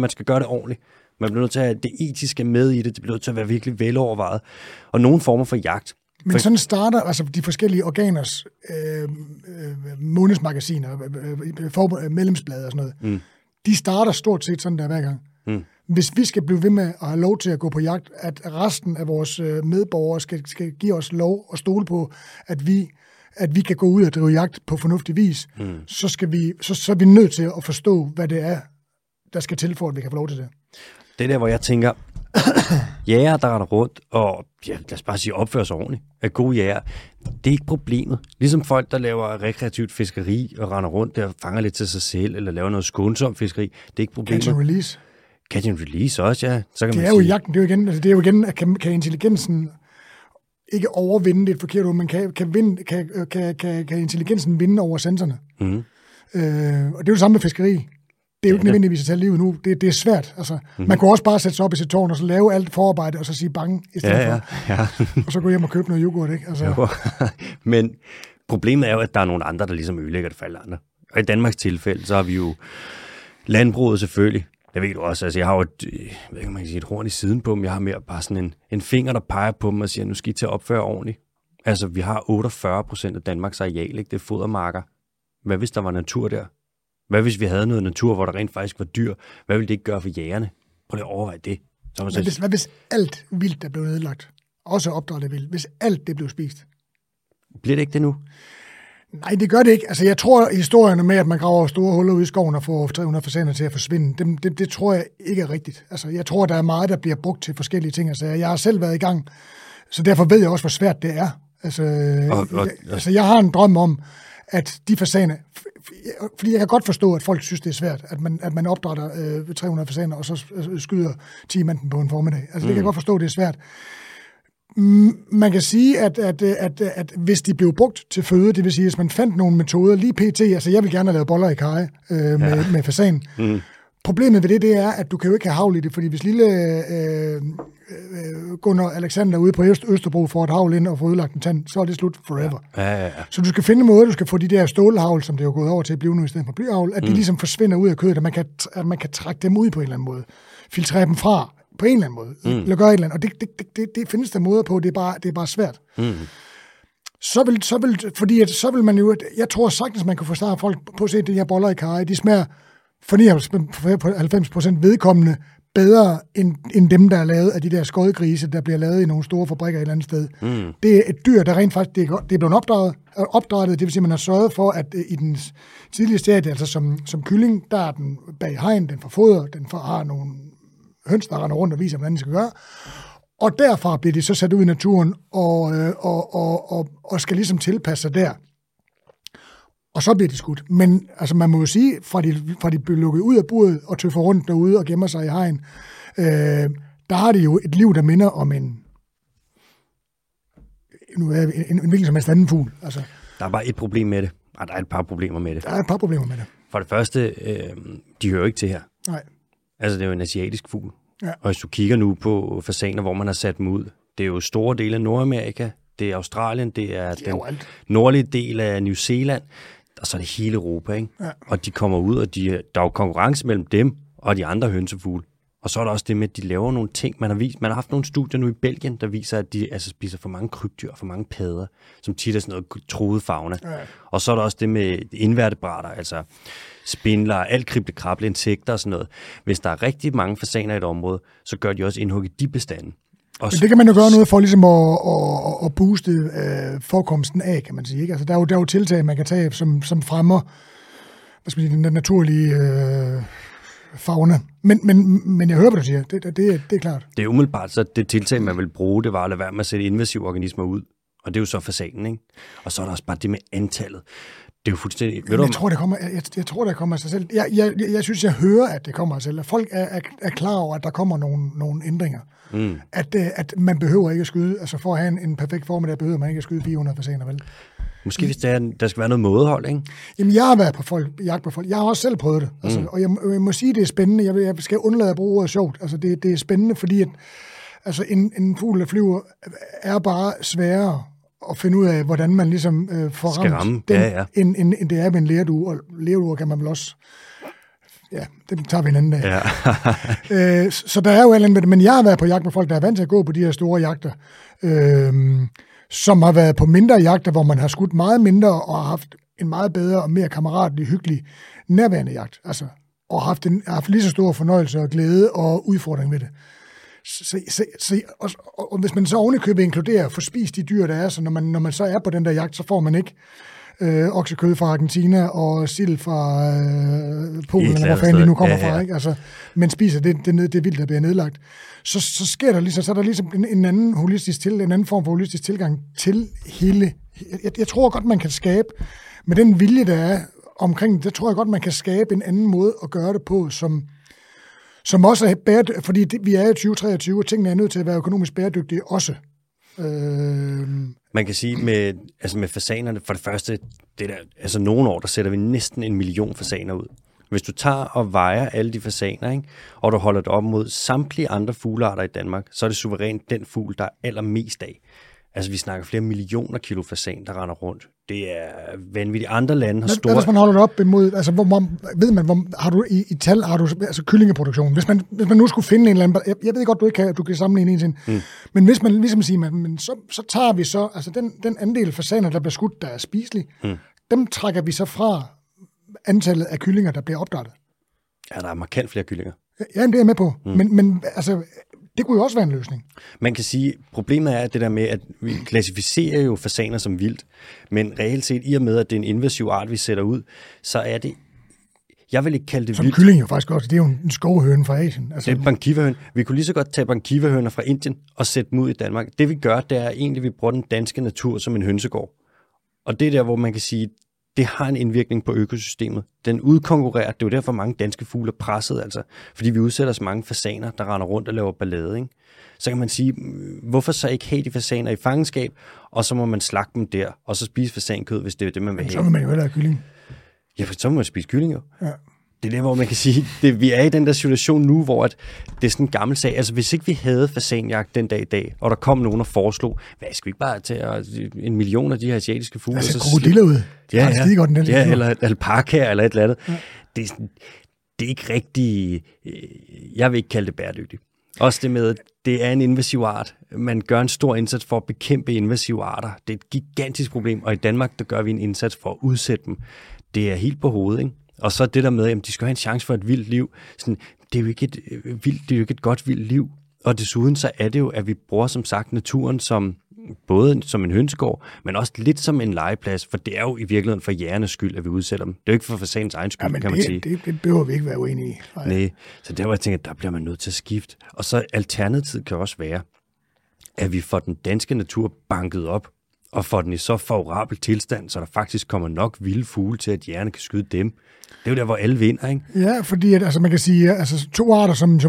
man skal gøre det ordentligt. Man bliver nødt til at have det etiske med i det bliver nødt til at være virkelig velovervejet. Og nogle former for jagt. Men sådan starter altså de forskellige organers månedsmagasiner, medlemsblad og sådan noget. Mm. De starter stort set sådan der hver gang. Mm. Hvis vi skal blive ved med at have lov til at gå på jagt, at resten af vores medborgere skal give os lov og stole på, at vi kan gå ud og drive jagt på fornuftig vis, så er vi nødt til at forstå, hvad det er, der skal til for, at vi kan få lov til det. Det er der, hvor jeg tænker, jæger, der render rundt, og lad os bare sige, opfører sig ordentligt, er gode jæger. Det er ikke problemet. Ligesom folk, der laver rekreativt fiskeri og render rundt der og fanger lidt til sig selv, eller laver noget skånsomt fiskeri, det er ikke problemet. Catch and release. Catch and release også, ja. Så kan det er jo jagten, det er jo igen, at kan intelligensen ikke overvinde det forkerte, men kan intelligensen vinde over sensorerne. Mm. Og det er jo det samme med fiskeri. Det er jo ikke nødvendigvis at tage livet nu. Det er svært. Altså, man kunne også bare sætte sig op i sit tårn og så lave alt forarbejde, og så sige bange i stedet for. Og så gå hjem og købe noget yoghurt, ikke? Altså. Men problemet er jo, at der er nogle andre, der ligesom ødelægger det for alle andre. Og i Danmarks tilfælde, så har vi jo landbruget selvfølgelig. Jeg ved jo også, altså jeg har jo et horn i siden på dem. Jeg har mere bare sådan en finger, der peger på dem og siger, nu skal I til at opføre ordentligt. Altså vi har 48% af Danmarks areal, ikke? Det er fodermarker. Hvad hvis der var natur der? Hvad hvis vi havde noget natur, hvor der rent faktisk var dyr? Hvad ville det ikke gøre for jægerne? Prøv lige at overveje det. Hvad hvis alt vildt der blev nedlagt? Også opdrættet vildt. Hvis alt det blev spist? Bliver det ikke det nu? Nej, det gør det ikke. Altså, jeg tror, historierne med, at man graver store huller ud i skoven og får 300 fasaner til at forsvinde, det tror jeg ikke er rigtigt. Altså, jeg tror, der er meget, der bliver brugt til forskellige ting. Altså, jeg har selv været i gang, så derfor ved jeg også, hvor svært det er. Altså, jeg har en drøm om, at de fasaner... Fordi jeg kan godt forstå, at folk synes, det er svært, at man opdrætter 300 fasaner, og så skyder 10 manden på en formiddag. Altså, det kan jeg godt forstå, det er svært. Man kan sige, at hvis de blev brugt til føde, det vil sige, hvis man fandt nogle metoder, lige pt. Altså, jeg vil gerne lave boller i karry med fasan. Mm. Problemet ved det er, at du kan jo ikke have havl i det, fordi hvis lille Gunnar Alexander ude på Østerbro får et havl ind og får udlagt en tand, så er det slut forever. Ja. Så du skal finde en måde, du skal få de der stålhavl, som det er jo gået over til at blive nu i stedet for blyhavl, at de ligesom forsvinder ud af kødet, at man kan trække dem ud på en eller anden måde. Filtrere dem fra. På en eller anden måde, eller gøre et eller andet. Og det findes der måder på, det er bare svært. Mm. Så vil man jo... Jeg tror sagtens, man kan få startet folk på at se, at de her boller i karry, de smager for 99% vedkommende bedre, end dem, der er lavet af de der skodgrise, der bliver lavet i nogle store fabrikker et eller andet sted. Mm. Det er et dyr, der rent faktisk... Det er blevet opdrættet, det vil sige, at man har sørget for, at i den tidlige stadie, altså som kylling, der er den bag hegn, den får foder, har nogle... høns, der render rundt og viser, hvordan de skal gøre. Og derfra bliver de så sat ud i naturen og skal ligesom tilpasse sig der. Og så bliver de skudt. Men altså, man må jo sige, fra de bliver lukket ud af buret og tøffer rundt derude og gemmer sig i hegn, der har de jo et liv, der minder om en hvilken som helst anden fugl. Altså. Der er bare et problem med det. Nej, der er et par problemer med det. For det første, de hører ikke til her. Nej. Altså, det er jo en asiatisk fugl. Ja. Og hvis du kigger nu på fasaner, hvor man har sat dem ud, det er jo store dele af Nordamerika, det er Australien, det er den nordlige del af New Zealand, og så er det hele Europa, ikke? Ja. Og de kommer ud, og der er jo konkurrence mellem dem og de andre hønsefugle. Og så er der også det med, at de laver nogle ting, man har haft nogle studier nu i Belgien, der viser, at de altså spiser for mange krybdyr og for mange padder, som tit er sådan noget truet fauna. Ja. Og så er der også det med invertebrater, altså spindler, alt kriblekrable, insekter og sådan noget. Hvis der er rigtig mange fasaner i et område, så gør de også indhug i de bestanden. Men det kan man jo gøre noget for ligesom at booste forekomsten af, kan man sige. Ikke? Altså, der er jo tiltag, man kan tage, som fremmer den naturlige... fauna. Men jeg hører, hvad du siger. Det er klart. Det er umiddelbart, så det tiltag, man vil bruge, det var at lade være med at sætte invasive organismer ud. Og det er jo så fasanen, ikke? Og så er der også bare det med antallet. Det er jo fuldstændig... Jeg tror, der kommer af sig selv. Jeg synes, jeg hører, at det kommer af sig selv. At folk er klar over, at der kommer nogle ændringer. Mm. At man behøver ikke at skyde. Altså for at have en perfekt formiddag, behøver man ikke at skyde 400 fasaner, vel? Måske hvis der skal være noget mådehold, ikke? Jamen, jeg har været på jagt på folk. Jeg har også selv prøvet det. Altså, og jeg må sige, det er spændende. Jeg skal undlade at bruge ordet sjovt. Altså, det er spændende, fordi at, altså, en fugl, der flyver, er bare sværere at finde ud af, hvordan man ligesom får ramt den, end det er med en lerdue. Og lerduer kan man vel også... Ja, det tager vi en anden dag. Ja. Så der er jo et eller andet. Men jeg har været på jagt med folk, der er vant til at gå på de her store jagter. Som har været på mindre jagter, hvor man har skudt meget mindre og har haft en meget bedre og mere kammeratlig, hyggelig, nærværende jagt. Altså, og haft lige så stor fornøjelse og glæde og udfordring ved det. Og hvis man så ovenikøbet inkluderer at få spist de dyr, der er, så når man så er på den der jagt, så får man ikke oksekød fra Argentina og sild fra Polen, eller hvor fanden de nu kommer fra, ikke? Altså, men spiser det vildt, der bliver nedlagt. Så sker der ligesom, så er der ligesom en anden form for holistisk tilgang til hele... Jeg tror godt, man kan skabe, med den vilje, der er omkring det, tror jeg godt, man kan skabe en anden måde at gøre det på, som også er bæredygtig, fordi vi er i 2023, og tingene er nødt til at være økonomisk bæredygtige også. Man kan sige med, altså med fasanerne, for det første, det der, altså nogle år, der sætter vi næsten 1 million fasaner ud. Hvis du tager og vejer alle de fasaner, ikke, og du holder det op mod samtlige andre fuglearter i Danmark, så er det suverænt den fugl, der er allermest af. Altså, vi snakker flere millioner kilo fasan, der render rundt. Det er vanvittigt. Andre lande har store... Hvis man holder det op imod... Altså, har du i tal, har du altså kyllingeproduktion? Hvis man nu skulle finde en eller anden... Jeg ved godt, du kan sammenligne en til en. Mm. Men hvis man ligesom siger, men så tager vi så... Altså, den andel fasaner, der bliver skudt, der er spiselig, dem trækker vi så fra antallet af kyllinger, der bliver opdrettet. Ja, der er markant flere kyllinger. Ja, det er jeg med på. Mm. Men altså... Det kunne jo også være en løsning. Man kan sige, problemet er det der med, at vi klassificerer jo fasaner som vildt, men reelt set, i og med, at det er en invasiv art, vi sætter ud, så er det... Jeg vil ikke kalde det som vildt. Som kylling jo faktisk også. Det er jo en skovhøne fra Asien. Altså, det er bankivahøne. Vi kunne lige så godt tage bankivahøner fra Indien og sætte dem ud i Danmark. Det vi gør, det er egentlig, at vi bruger den danske natur som en hønsegård. Og det er der, hvor man kan sige... Det har en indvirkning på økosystemet. Den udkonkurrerer. Det er jo derfor, mange danske fugle er presset, altså. Fordi vi udsætter så mange fasaner, der render rundt og laver ballade, ikke? Så kan man sige, hvorfor så ikke have de fasaner i fangenskab, og så må man slagte dem der, og så spise fasankød, hvis det er det, man vil have. Så må man jo have kylling. Ja, for så må man spise kylling, jo. Ja. Det er der, hvor man kan sige, at vi er i den der situation nu, hvor at det er sådan en gammel sag. Altså, hvis ikke vi havde fasanjagt den dag i dag, og der kom nogen og foreslog, hvad skal vi ikke bare tage 1 million af de her asiatiske fugle? Altså, krokodiller ud. Ja, ja, godt, den ja eller alpaka eller et eller andet. Ja. Det er ikke rigtig... Jeg vil ikke kalde det bæredygtigt. Også det med, at det er en invasiv art. Man gør en stor indsats for at bekæmpe invasive arter. Det er et gigantisk problem, og i Danmark, der gør vi en indsats for at udsætte dem. Det er helt på hovedet, ikke? Og så det der med, at de skal have en chance for et vildt liv. Sådan, det er jo ikke et godt vildt liv. Og desuden så er det jo, at vi bruger som sagt naturen som både som en hønsegård, men også lidt som en legeplads, for det er jo i virkeligheden for jægernes skyld, at vi udsætter dem. Det er jo ikke for fasanens egen skyld, ja, kan man sige. Det behøver vi ikke være uenige i. Nej, så der var jeg tænker, at der bliver man nødt til at skifte. Og så alternativet kan også være, at vi får den danske natur banket op, og får den i så favorabel tilstand, så der faktisk kommer nok vilde fugle til, at jægerne kan skyde dem. Det er jo der, hvor alle vinder, ikke? Ja, fordi at, altså, man kan sige, at altså, 2 arter, som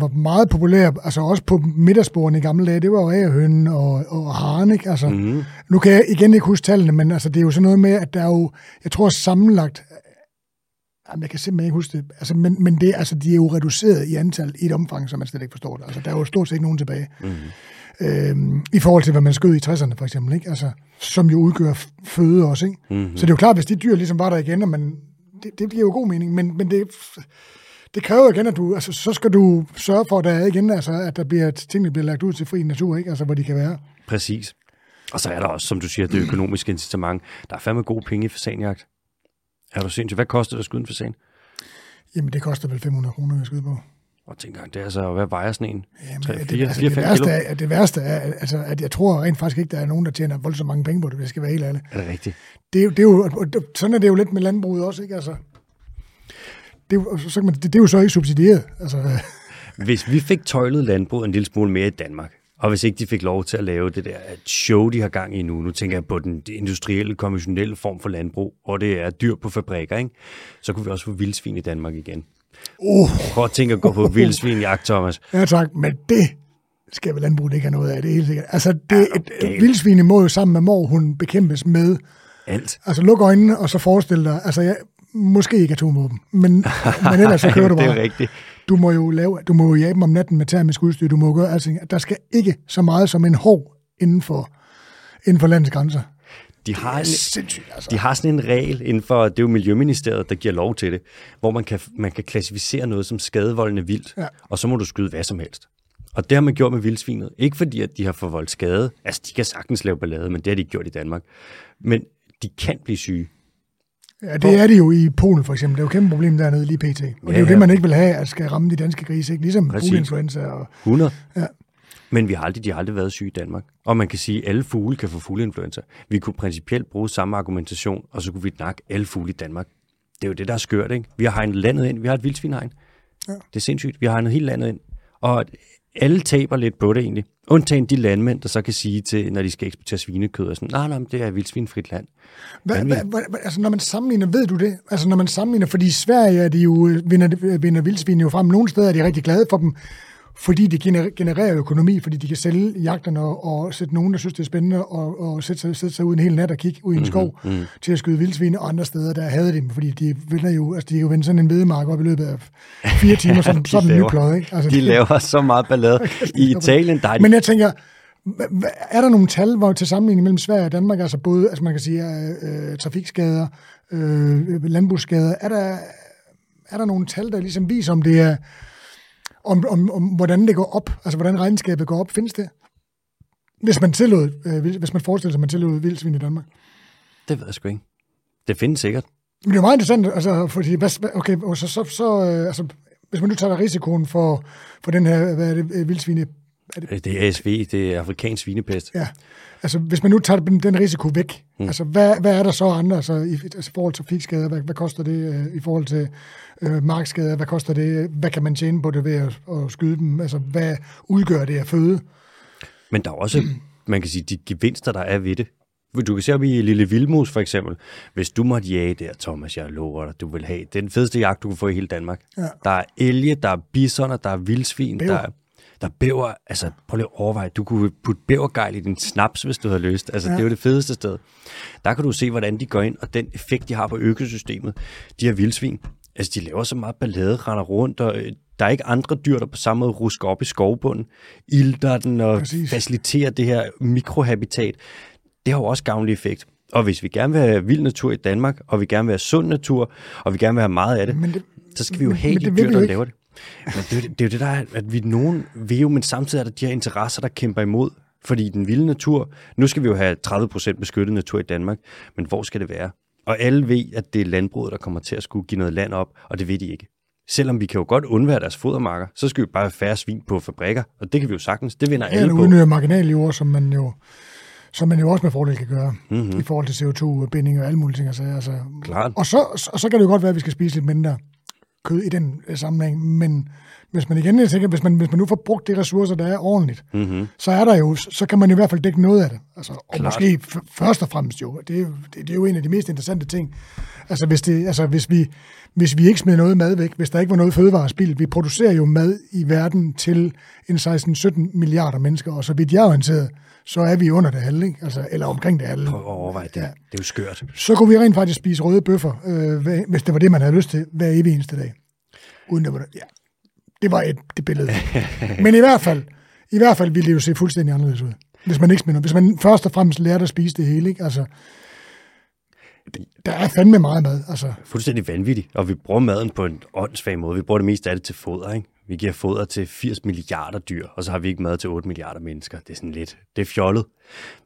var meget populære, altså også på middagsbordene i gamle dage, det var jo agerhønen og haren, ikke? Altså, Nu kan jeg igen ikke huske tallene, men altså, det er jo sådan noget med, at der er jo, jeg tror sammenlagt, jamen, jeg kan simpelthen ikke huske det, altså, men det, altså, de er jo reduceret i antal i et omfang, som man slet ikke forstår det. Altså, der er jo stort set ikke nogen tilbage. I forhold til, hvad man skød i 60'erne, for eksempel, ikke? Altså, som jo udgør føde også, ikke? Så det er jo klart, hvis de dyr ligesom var der igen, og man, det bliver jo god mening, men det kræver igen, at du, altså, så skal du sørge for, at der er igen, altså, at tingene bliver lagt ud til fri natur, ikke? Altså, hvor de kan være. Præcis. Og så er der også, som du siger, det økonomiske incitament. Der er fandme gode penge i fasanjagt. Er du sindssygt? Hvad koster det at skyde en fasan? Jamen, det koster vel 500 kroner, jeg skyder på. Og tænker jeg, det er altså, hvad vejer sådan en? Jamen, 3-4-5 kilo? Det værste er, altså, at jeg tror rent faktisk ikke, der er nogen, der tjener voldsomt mange penge på det, hvis jeg skal være helt ærlig. Er det rigtigt? Sådan er det jo lidt med landbruget også, ikke? Altså, det er jo så ikke subsidieret. Altså. Hvis vi fik tøjlet landbruget en lille smule mere i Danmark, og hvis ikke de fik lov til at lave det der show, de har gang i nu tænker jeg på den industrielle, konventionelle form for landbrug, hvor det er dyr på fabrikker, ikke? Så kunne vi også få vildsvin i Danmark igen. Prøv at tænke at gå på vildsvinjagt, Thomas. Ja tak, men det skal vel landbruget ikke have noget af, det er helt sikkert. Altså, vildsvin må jo sammen med morhunden bekæmpes med alt. Altså, luk øjnene, og så forestil dig, altså jeg, måske ikke atomvåben, men ellers så kører du bare. Det er rigtigt. Du må jo jage dem om natten med termisk udstyr, du må jo gøre alting. Der skal ikke så meget som en hov inden for landets grænser. De har sådan en regel inden for, det er jo Miljøministeriet, der giver lov til det, hvor man kan klassificere noget som skadevoldende vildt, ja. Og så må du skyde hvad som helst. Og det har man gjort med vildsvinet. Ikke fordi, at de har forvoldt skade. Altså, de kan sagtens lave ballade, men det har de gjort i Danmark. Men de kan blive syge. Ja, det er det jo i Polen for eksempel. Det er jo et kæmpe problem dernede lige pt. Og ja, det er jo det, man ikke vil have, at skal ramme de danske grise, ikke? Ligesom fugleinfluenza. 100. Ja. Men de har aldrig været syge i Danmark. Og man kan sige, at alle fugle kan få fugleinfluenza. Vi kunne principielt bruge samme argumentation, og så kunne vi nakke alle fugle i Danmark. Det er jo det, der er skørt, ikke? Vi har hegnet landet ind. Vi har et vildsvinhegn. Ja. Det er sindssygt. Vi har hegnet hele landet ind. Og alle taber lidt på det egentlig. Undtagen de landmænd, der så kan sige til, når de skal eksportere svinekød og sådan, nej, det er et vildsvinfrit land. Altså, når man sammenligner, ved du det? Altså, når man sammenligner, fordi i Sverige er de jo, vinder vildsvinene jo frem. Nogle steder er de rigtig glade for dem. fordi det genererer økonomi, fordi de kan sælge jagterne og sætte nogen, der synes, det er spændende, og sætte sig ud en hel nat og kigge ud i en skov til at skyde vildsvin og andre steder, der havde dem, fordi de vender jo, altså de kan jo vende sådan en hvedemark op i løbet af 4 timer, som sådan en nypløjet, ikke? Altså, de laver så meget ballade i Italien. Men jeg tænker, er der nogle tal, hvor til sammenligning mellem Sverige og Danmark, altså både, altså man kan sige, trafikskader, landbrugsskader, er der nogle tal, der ligesom viser, om det er, om hvordan det går op, altså hvordan regnskabet går op, findes det? Hvis man forestiller sig, at man tillod vildsvin i Danmark. Det ved jeg sgu ikke. Det findes sikkert. Men det er jo meget interessant, altså, fordi, altså, hvis man nu tager risikoen for den her, hvad er det, vildsvine? Det er ASV, det er afrikansk svinepest. Ja, altså hvis man nu tager den risiko væk, altså hvad er der så andre, altså i forhold til trafikskader, hvad koster det i forhold til markskader, hvad koster det, hvad kan man tjene på det ved at skyde dem, altså hvad udgør det af føde? Men der er også, man kan sige, de gevinster, der er ved det. Du kan se op i Lille Vildmos for eksempel, hvis du måtte jage der, Thomas, jeg lover dig, du vil have den fedeste jagt, du kan få i hele Danmark. Ja. Der er elge, der er bisoner, der er vildsvin, der bæver, altså prøv lige at overveje, du kunne putte bævergejl i din snaps, hvis du havde lyst. Altså ja. Det er jo det fedeste sted. Der kan du se, hvordan de går ind, og den effekt, de har på økosystemet. De her vildsvin, altså de laver så meget ballade, render rundt, og der er ikke andre dyr, der på samme måde rusker op i skovbunden, ilter den og faciliterer det her mikrohabitat. Det har jo også gavnlig effekt. Og hvis vi gerne vil have vild natur i Danmark, og vi gerne vil have sund natur, og vi gerne vil have meget af det så skal vi jo have de dyr, der laver det. Men det er jo det, der er, at vi nogen vil jo, men samtidig er der de her interesser, der kæmper imod. Fordi den vilde natur, nu skal vi jo have 30% beskyttet natur i Danmark, men hvor skal det være? Og alle ved, at det er landbruget, der kommer til at skulle give noget land op, og det ved de ikke. Selvom vi kan jo godt undvære deres fodermarker, så skal vi bare have færre svin på fabrikker, og det kan vi jo sagtens, det vinder alle på. Eller udnytte marginaljord, som man jo også med fordel kan gøre, i forhold til CO2-binding og alle mulige ting. Altså. Klart. Og så kan det jo godt være, at vi skal spise lidt mindre kød i den sammenhæng, men hvis man igen tænker, hvis man nu får brugt de ressourcer, der er ordentligt, så er der jo, så kan man i hvert fald dække noget af det. Altså, og måske først og fremmest jo, det er jo en af de mest interessante ting. Altså, hvis vi ikke smider noget mad væk, hvis der ikke var noget fødevarespild, vi producerer jo mad i verden til en 16-17 milliarder mennesker, og så vidt jeg er orienteret, så er vi under det halve, ikke? Altså, eller omkring det halve. Prøv at overveje det. Ja. Det er jo skørt. Så kunne vi rent faktisk spise røde bøffer, hvis det var det, man havde lyst til, hver evig eneste dag. Uden det var det. Ja. Det var det billede. Men i hvert fald ville det jo se fuldstændig anderledes ud. Hvis man ikke smider. Hvis man først og fremmest lærte at spise det hele, ikke? Altså, der er fandme meget mad. Altså. Fuldstændig vanvittigt. Og vi bruger maden på en åndssvag måde. Vi bruger det meste af det til foder, ikke? Vi giver foder til 80 milliarder dyr, og så har vi ikke mad til 8 milliarder mennesker. Det er sådan lidt, det er fjollet.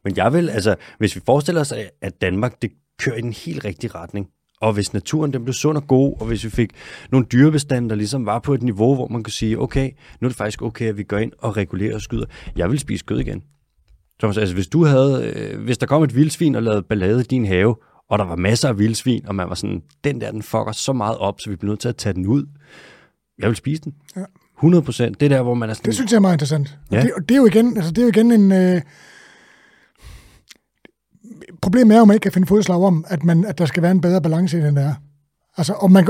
Men jeg vil, altså, hvis vi forestiller os, at Danmark, det kører i den helt rigtige retning, og hvis naturen, den blev sund og god, og hvis vi fik nogle dyrebestande, der ligesom var på et niveau, hvor man kunne sige, okay, nu er det faktisk okay, at vi går ind og regulerer og skyder. Jeg vil spise kød igen. Thomas, altså, hvis der kom et vildsvin og lavede ballade i din have, og der var masser af vildsvin, og man var sådan, den fucker så meget op, så vi bliver nødt til at tage den ud. Jeg vil spise den. Ja. 100%. Det der, hvor man er sådan. Det synes jeg er meget interessant. Ja. Det er jo igen, altså det er jo igen en problemet er jo, at man ikke kan finde fodslag om, at der skal være en bedre balance, end der er. Altså, og man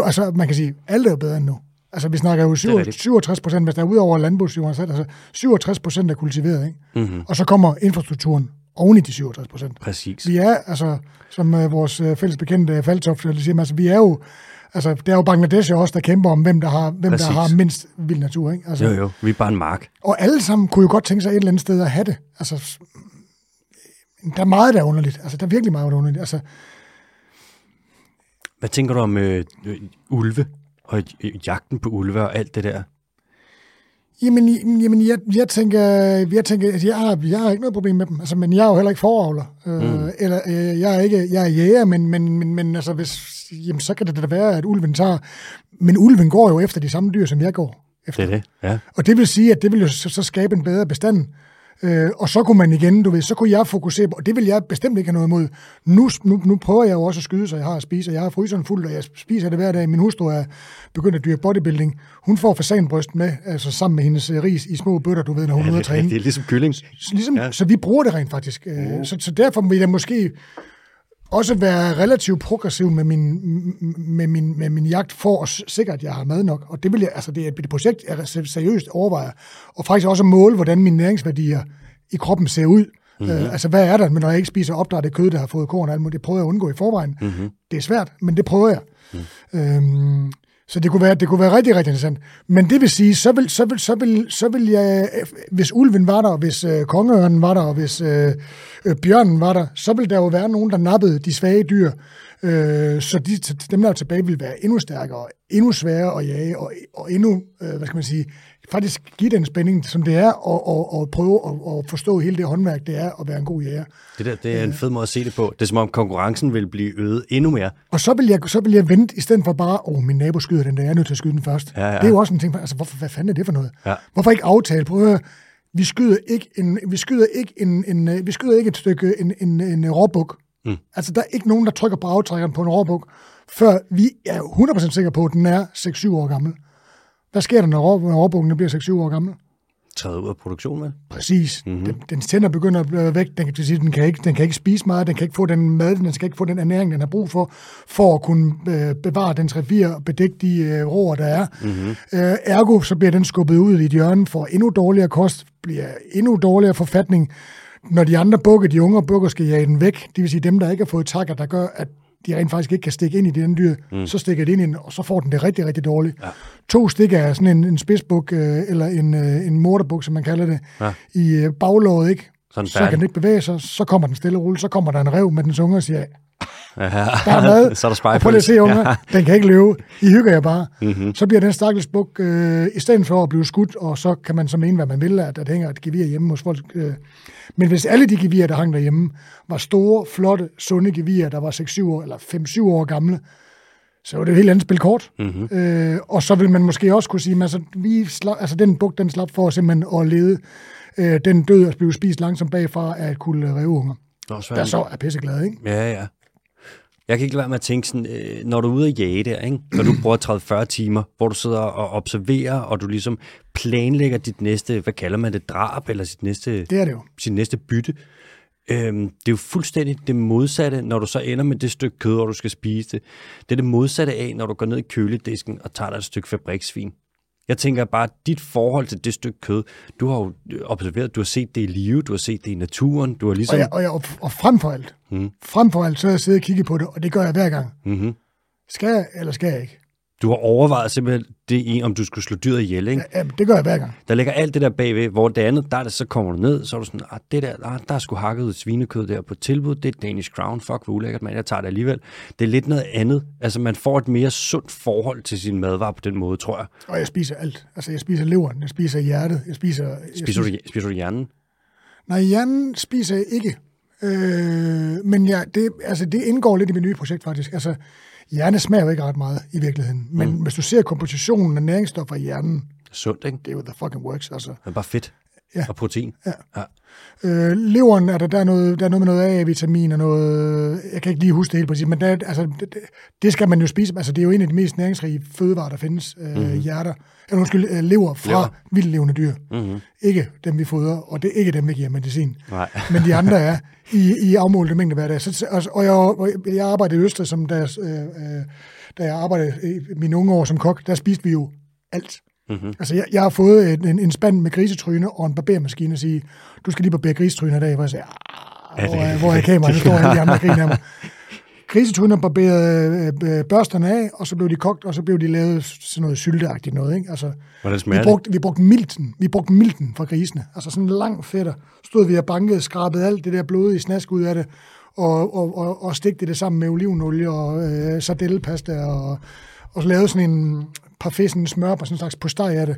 kan sige, alt er jo bedre end nu. Altså, vi snakker jo 67%, hvis der er udover landbrugsjorden, så altså 67% er kultiveret, ikke? Mm-hmm. Og så kommer infrastrukturen oven i de 67%. Præcis. Vi er, altså, som vores fælles bekendte Faltoft, der siger, altså, vi er jo. Altså, det er jo Bangladesh også, der kæmper om, hvem der har mindst vild natur, ikke? Altså, jo, vi er bare en mark. Og alle sammen kunne jo godt tænke sig et eller andet sted at have det. Altså, der er meget, der er underligt. Altså, der er virkelig meget, der er underligt. Altså. Hvad tænker du om ulve og jagten på ulve og alt det der? Jamen jeg tænker, at jeg har ikke noget problem med dem. Altså, men jeg er jo heller ikke foravler. Eller jeg er jæger, men altså hvis, jamen, så kan det da være, at ulven tager. Men ulven går jo efter de samme dyr, som jeg går efter. Det er det. Ja. Og det vil sige, at det vil jo så skabe en bedre bestand. Og så kunne man igen, du ved, så kunne jeg fokusere på, og det vil jeg bestemt ikke have noget imod. Nu prøver jeg jo også at skyde, så jeg har at spise, og jeg har fryseren fuld, og jeg spiser det hver dag. Min hustru er begyndt at dyrke bodybuilding. Hun får fasanbryst med, altså sammen med hendes ris i små bøtter, du ved, når hun er ude at træne. Det er ligesom kylling. Så vi bruger det rent faktisk. Så derfor vil jeg måske også være relativt progressiv med min jagt for at sikre, at jeg har mad nok. Og det vil jeg, altså det er et projekt, jeg seriøst overvejer. Og faktisk også at måle, hvordan mine næringsværdier i kroppen ser ud. Mm-hmm. Altså hvad er der, når jeg ikke spiser opdrættet kød, der har fået korn og alt muligt? Det prøver jeg at undgå i forvejen. Mm-hmm. Det er svært, men det prøver jeg. Mm. Så det kunne være rigtig, rigtig interessant. Men det vil sige, så vil jeg, hvis ulven var der, og hvis kongeørnen var der, og hvis bjørnen var der, så vil der jo være nogen, der nappede de svage dyr. Så dem, der er tilbage, vil være endnu stærkere, endnu sværere at jage, og endnu, hvad skal man sige, faktisk give den spænding, som det er, og prøve at forstå hele det håndværk, det er at være en god jæger. Det er en fed måde at se det på. Det er som om konkurrencen vil blive øget endnu mere. Og så vil jeg vente, i stedet for bare, min nabo skyder den der, jeg er nødt til at skyde den først. Ja, ja. Det er jo også en ting, altså hvad fanden er det for noget? Ja. Hvorfor ikke aftale? Prøv at høre, vi skyder ikke et stykke råbuk. Mm. Altså der er ikke nogen, der trykker på aftrækkeren på en råbuk, før vi er 100% sikre på, at den er 6-7 år gammel. Hvad sker der, når råbukken bliver 6-7 år gammel? Træder ud af produktion, vel? Præcis. Mm-hmm. Dens tænder begynder at blive væk. Den kan ikke spise meget. Den kan ikke få den mad. Den skal ikke få den ernæring, den har brug for, for at kunne bevare den 3-4 og bedække de roer, der er. Mm-hmm. Ergo, så bliver den skubbet ud i et hjørne, får endnu dårligere kost, bliver endnu dårligere forfatning. Når de andre bukker, de unge bukker, skal jage den væk, det vil sige dem, der ikke har fået takker, der gør, at de rent faktisk ikke kan stikke ind i den dyr, så stikker det ind i den, og så får den det rigtig, rigtig dårligt. Ja. 2 stikker af sådan en spidsbuk, eller en morterbuk, som man kalder det, ja, i baglåret, ikke? Så kan den ikke bevæge sig, så kommer den stille og roligt, så kommer der en ræv med dens unger og siger, der er mad, så er der og prøv lige at se unger, den kan ikke løbe, I hygger jer bare. Mm-hmm. Så bliver den stakkelsbuk, i stedet for at blive skudt, og så kan man så mene, hvad man vil, at der hænger et gevir hjemme hos folk. Men hvis alle de gevirer, der hang derhjemme, var store, flotte, sunde gevirer, der var 6-7 år, eller 5-7 år gamle, så var det et helt andet spil kort. Mm-hmm. Og så vil man måske også kunne sige, at altså, den buk, den slap for simpelthen at lede. Den døde og blev spist langsomt bagfra af et kuld ræveunger, der så er pisseglade, ikke? Ja, ja. Jeg kan ikke lade være med at tænke sådan, når du er ude at jage der, ikke? Når du bruger 30-40 timer, hvor du sidder og observerer, og du ligesom planlægger dit næste, hvad kalder man det, drab, eller sit næste bytte. Det er jo fuldstændig det modsatte, når du så ender med det stykke kød, og du skal spise det. Det er det modsatte af, når du går ned i køledisken og tager dig et stykke fabriksvin. Jeg tænker bare, at dit forhold til det stykke kød, du har jo observeret, du har set det i live, du har set det i naturen, du har ligesom... Og frem for alt, så har jeg siddet og kigget på det, og det gør jeg hver gang. Mm-hmm. Skal jeg, eller skal jeg ikke? Du har overvejet simpelthen det i, om du skulle slå dyret ihjel, ikke? Ja, det gør jeg hver gang. Der ligger alt det der bagved, hvor det andet, der er det, så kommer du ned, så er du sådan, der er sgu hakket svinekød der på tilbud, det er Danish Crown, fuck, hvor ulækkert, man, jeg tager det alligevel. Det er lidt noget andet. Altså, man får et mere sundt forhold til sin madvarer på den måde, tror jeg. Og jeg spiser alt. Altså, jeg spiser leveren, jeg spiser hjertet, jeg spiser... Spiser du hjernen? Nej, hjernen spiser jeg ikke. Men ja, det indgår lidt i mit nye projekt, faktisk. Altså, hjernen smager jo ikke ret meget i virkeligheden, men hvis du ser kompositionen af næringsstoffer i hjernen... Sundt, ikke? Det er jo the fucking works, altså. Det er bare fedt, ja, og protein. Ja. Ja. Leveren, der er noget med noget A-vitamin og noget... Jeg kan ikke lige huske det helt præcis, men det skal man jo spise. Altså, det er jo en af de mest næringsrige fødevarer, der findes, lever fra vildlevende dyr. Mm-hmm. Ikke dem, vi fodrer, og det er ikke dem, vi giver medicin. Nej. Men de andre er i afmålte mængder hver dag. Jeg arbejdede i Østrig, da jeg arbejdede i mine unge år som kok, der spiste vi jo alt. Mm-hmm. Altså, jeg har fået en spand med grisetryne og en barbermaskine og sige, du skal lige barbere grisetryne i dag, hvor jeg siger, hvor er kameraet, der står alle de andre griner af mig. Grisetryne barberede børsterne af, og så blev de kogt, og så blev de lavet sådan noget sylteagtigt noget, ikke? Altså, vi brugte milten fra grisene, altså sådan lang fætter. Stod vi og bankede, skrabede alt det der blodige snask ud af det, og stegte det sammen med olivenolie og sardellepasta, og så lavede sådan en... parfæsen smør på sådan en slags postej af det.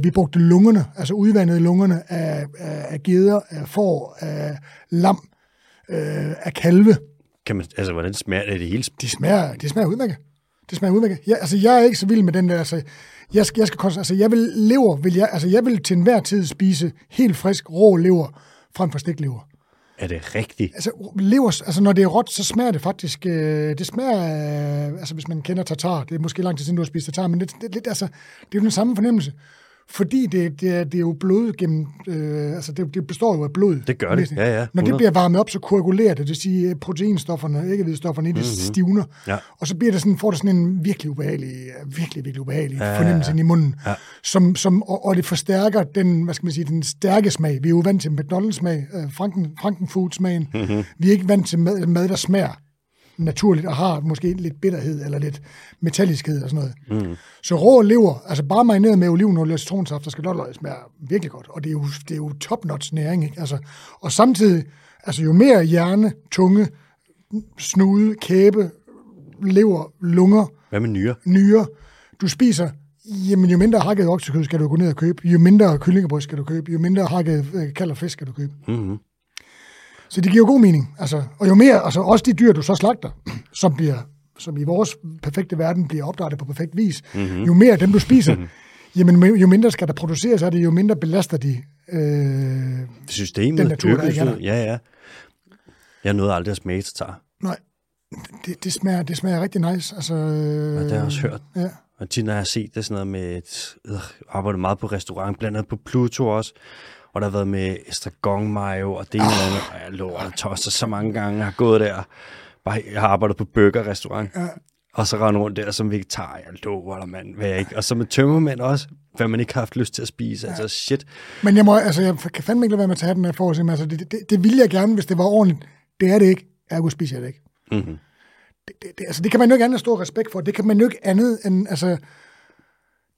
Vi brugte lungerne, altså udvandede lungerne af geder, af får, af lam, af kalve. Kan man, altså, hvordan smager det hele? De smager udmærket. Det smager udmærket. Ja, altså, jeg er ikke så vild med den der, altså, jeg vil til enhver tid spise helt frisk, rå lever, frem for stiklever. Er det rigtigt? Altså, lever, altså når det er råt, så smager det faktisk... det smager... altså, hvis man kender tartar, det er måske lang tid siden, du har spist tartar, men det er jo den samme fornemmelse. Fordi det er jo blod gennem... altså, det består jo af blod. Det gør det, ja. Når det bliver varmet op, så koagulerer det. Det vil sige, proteinstofferne, æggehvidestofferne, det stivner. Ja. Og så bliver det sådan, får det sådan en virkelig ubehagelig fornemmelse i munden. Ja. Og det forstærker den, hvad skal man sige, den stærke smag. Vi er jo vant til McDonald's-smag, Frankenfood-smagen. Mm-hmm. Vi er ikke vant til mad, der smager naturligt og har måske lidt bitterhed eller lidt metalliskhed og sådan noget. Mm. Så rå lever, altså bare marineret med olivenolie og citronsaft og skalotteløg, smager virkelig godt, og det er jo top-notch næring, ikke? Altså, og samtidig, altså jo mere hjerne, tunge, snude, kæbe, lever, lunger. Hvad med nyrer? Nyrer. Du spiser, jamen jo mindre hakket oksekød skal du gå ned og købe, jo mindre kyllingebryst skal du købe, jo mindre hakket kald og fisk skal du købe. Mm-hmm. Så det giver jo god mening. Altså, og jo mere, altså også de dyr, du så slagter, som i vores perfekte verden bliver opdrettet på perfekt vis, mm-hmm. jo mere dem, du spiser, jamen, jo mindre skal der produceres, er det jo mindre belaster de systemet, den natur, der ikke er der. Ja. Jeg nåede aldrig at smage tager. Nej, det smager rigtig nice. Altså, ja, det har jeg også hørt. Ja. Og tit, når jeg har set det sådan noget med arbejdet meget på restaurant, blandt andet på Pluto også, og der har været med estragon mayo, og det er noget, og jeg lå og toster så mange gange, jeg har gået der, bare, jeg har arbejdet på burgerrestaurant, og så rende rundt der som vegetar, jeg lå, eller mand, hvad jeg ikke, og så med tømmermænd også, hvad man ikke har haft lyst til at spise, altså shit. Men jeg kan fandme ikke lade være med at tage den her for at sige, altså, det ville jeg gerne, hvis det var ordentligt, det er det ikke, ergo spiser jeg det ikke. Mm-hmm. Altså, det kan man jo ikke andet stor respekt for, det kan man jo ikke andet end, altså,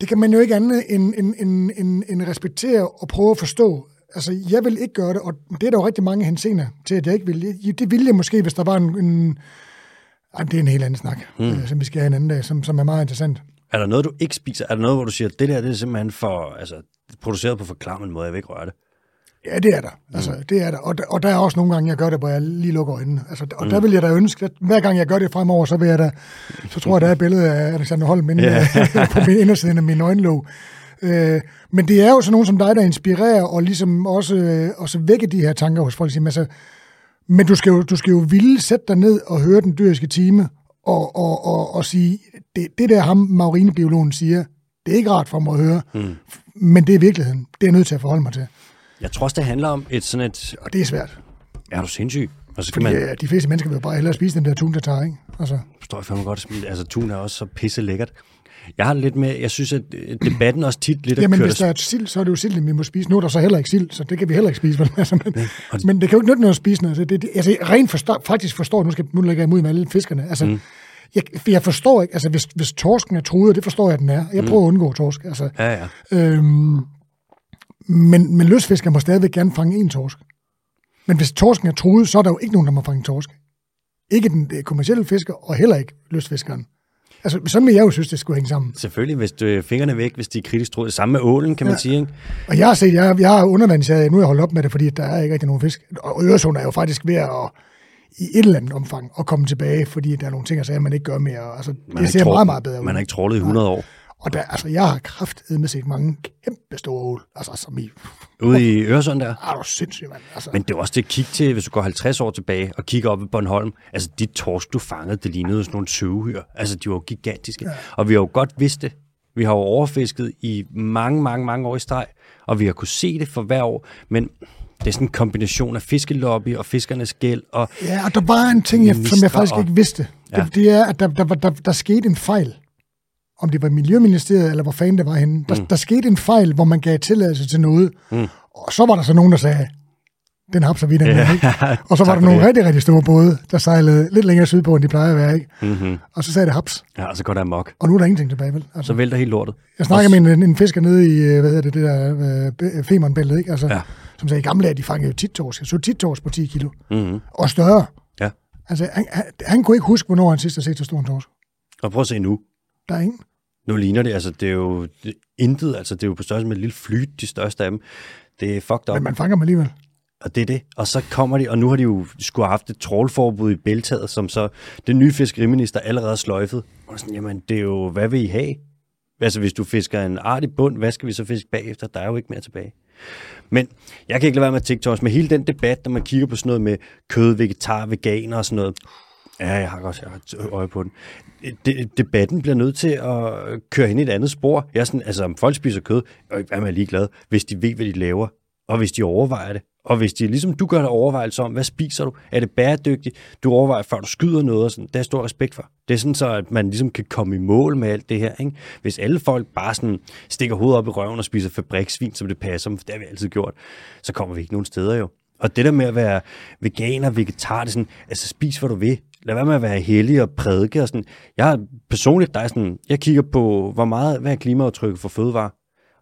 det kan man jo ikke andet end respektere og prøve at forstå. Altså, jeg vil ikke gøre det, og det er der jo rigtig mange hensener til, at jeg ikke vil. Det ville jeg måske, hvis der var det er en helt anden snak, som vi skal have en anden dag, som er meget interessant. Er der noget, du ikke spiser? Er der noget, hvor du siger, at det der det er simpelthen for, altså, produceret på forklarende måde, jeg vil ikke røre det? Ja, det er der. Altså, det er der. Og der er også nogle gange, jeg gør det, hvor jeg lige lukker øjnene. Altså, og der vil jeg da ønske, at hver gang jeg gør det fremover, så tror jeg, der er et billede af Alexander Holm på min indersiden af min øjenlåg. Men det er jo sådan nogen som dig, der inspirerer og ligesom også vække de her tanker hos folk. Altså, men du skal jo ville sætte dig ned og høre Den Dyriske Time og sige, det der ham marinebiologen siger, det er ikke rart for mig at høre, men det er virkeligheden. Det er jeg nødt til at forholde mig til. Jeg tror også, det handler om et... Og det er svært. Er du sindssyg? Altså, fordi de fleste mennesker vil jo bare hellere spise den der tun, der tager, ikke? Altså. Forstår jeg fandme godt. Altså, tun er også så pisse lækkert. Jeg har lidt med... Jeg synes, at debatten også tit lidt... Jamen, hvis der er sild, så er det jo silden, vi må spise. Nu er der så heller ikke sild, så det kan vi heller ikke spise. Men det kan jo ikke nytte noget at spise noget. Altså, rent forstår... Nu lægger jeg imod med alle fiskerne. Altså, jeg forstår ikke... Altså, hvis torsken er truet, det forstår jeg, den er. Jeg prøver at undgå torsk. Altså, ja. Men lystfiskere må stadigvæk gerne fange en torsk. Men hvis torsken er truet, så er der jo ikke nogen, der må fange torsk. Ikke den kommercielle fisker, og heller ikke lystfiskeren. Altså, sådan vil jeg jo synes, det skulle hænge sammen. Selvfølgelig, hvis du fingrene væk, hvis de er kritisk truet. Samme med ålen, kan man sige, ikke? Og jeg har set, jeg er undervandsjæret, nu er jeg holdt op med det, fordi der er ikke rigtig nogen fisk. Og Øresund er jo faktisk ved at i et eller andet omfang at komme tilbage, fordi der er nogle ting, at man ikke gør mere. Altså, det ser meget, meget bedre ud. Man har ikke trålet i 100 år. Og der, altså, jeg har kraftedme set mange kæmpe store ål, altså som i... Ude i Øresund der? Ah, det er sindssygt, mand. Altså. Men det er også det, kig til, hvis du går 50 år tilbage og kigger op i Bornholm. Altså, de torsk, du fangede, det lignede sådan nogle søvehyr. Altså, de var jo gigantiske. Ja. Og vi har jo godt vidst det. Vi har jo overfisket i mange, mange, mange år i streg, og vi har kunne se det for hver år, men... Det er sådan en kombination af fiskelobby og fiskernes gæld. Og ja, og der var en ting, som jeg faktisk ikke vidste. Ja. Det er, at der skete en fejl. Om det var Miljøministeriet, eller hvor fanden det var henne. Der skete en fejl, hvor man gav tilladelse til noget. Mm. Og så var der så nogen, der sagde, den hapser vi den her, ikke? Og så var der nogle rigtig, rigtig store både, der sejlede lidt længere sydpå, end de plejede at være, ikke? Mm-hmm. Og så sagde det haps. Ja, og så går der amok. Og nu er der ingenting tilbage, vel? Altså, så vælter helt lortet. Jeg snakker med en fisker nede i, Femerenbæltet, ikke? Altså, som sagde, i gamle dage, de fangede jo tit torsk. Jeg så tit torsk på 10 kilo. Mm-hmm. Og større. Ja. Altså, han kunne ikke huske, hvornår han sidst har set så stor en torsk. Og prøv at se nu. Der er ingen. Nu ligner det, altså det er jo intet, altså det er jo på størrelse med et lille flyt, de største af dem. Det er fucked up. Men man fanger dem alligevel. Og det er det. Og så kommer de, og nu har de jo skulle have haft et trawlforbud i bæltaget, som så den nye fiskeriminister allerede sløjfede. Og sådan, jamen det er jo, hvad vil I have? Altså hvis du fisker en art i bund, hvad skal vi så fiske bagefter? Der er jo ikke mere tilbage. Men jeg kan ikke lade være med at tænke, Thomas, med hele den debat, når man kigger på sådan noget med kød, vegetar, veganer og sådan noget. Ja, jeg har også øje på den. Debatten bliver nødt til at køre ind i et andet spor. Jeg er sådan, altså om folk spiser kød, er man ligeglad, hvis de ved, hvad de laver, og hvis de overvejer det. Og hvis de, ligesom du gør dig overvejelser om, hvad spiser du? Er det bæredygtigt? Du overvejer, før du skyder noget, og sådan, der er stor respekt for. Det er sådan så, at man ligesom kan komme i mål med alt det her, ikke? Hvis alle folk bare sådan stikker hovedet op i røven og spiser fabriksvin, som det passer, for det har vi altid gjort, så kommer vi ikke nogen steder jo. Og det der med at være veganer, vegetar, det er sådan, altså spis, hvad du vil. Lad være med at være hellig og prædike og sådan. Jeg personligt, der er sådan, jeg kigger på, hvad er klimaaftrykket for fødevarer?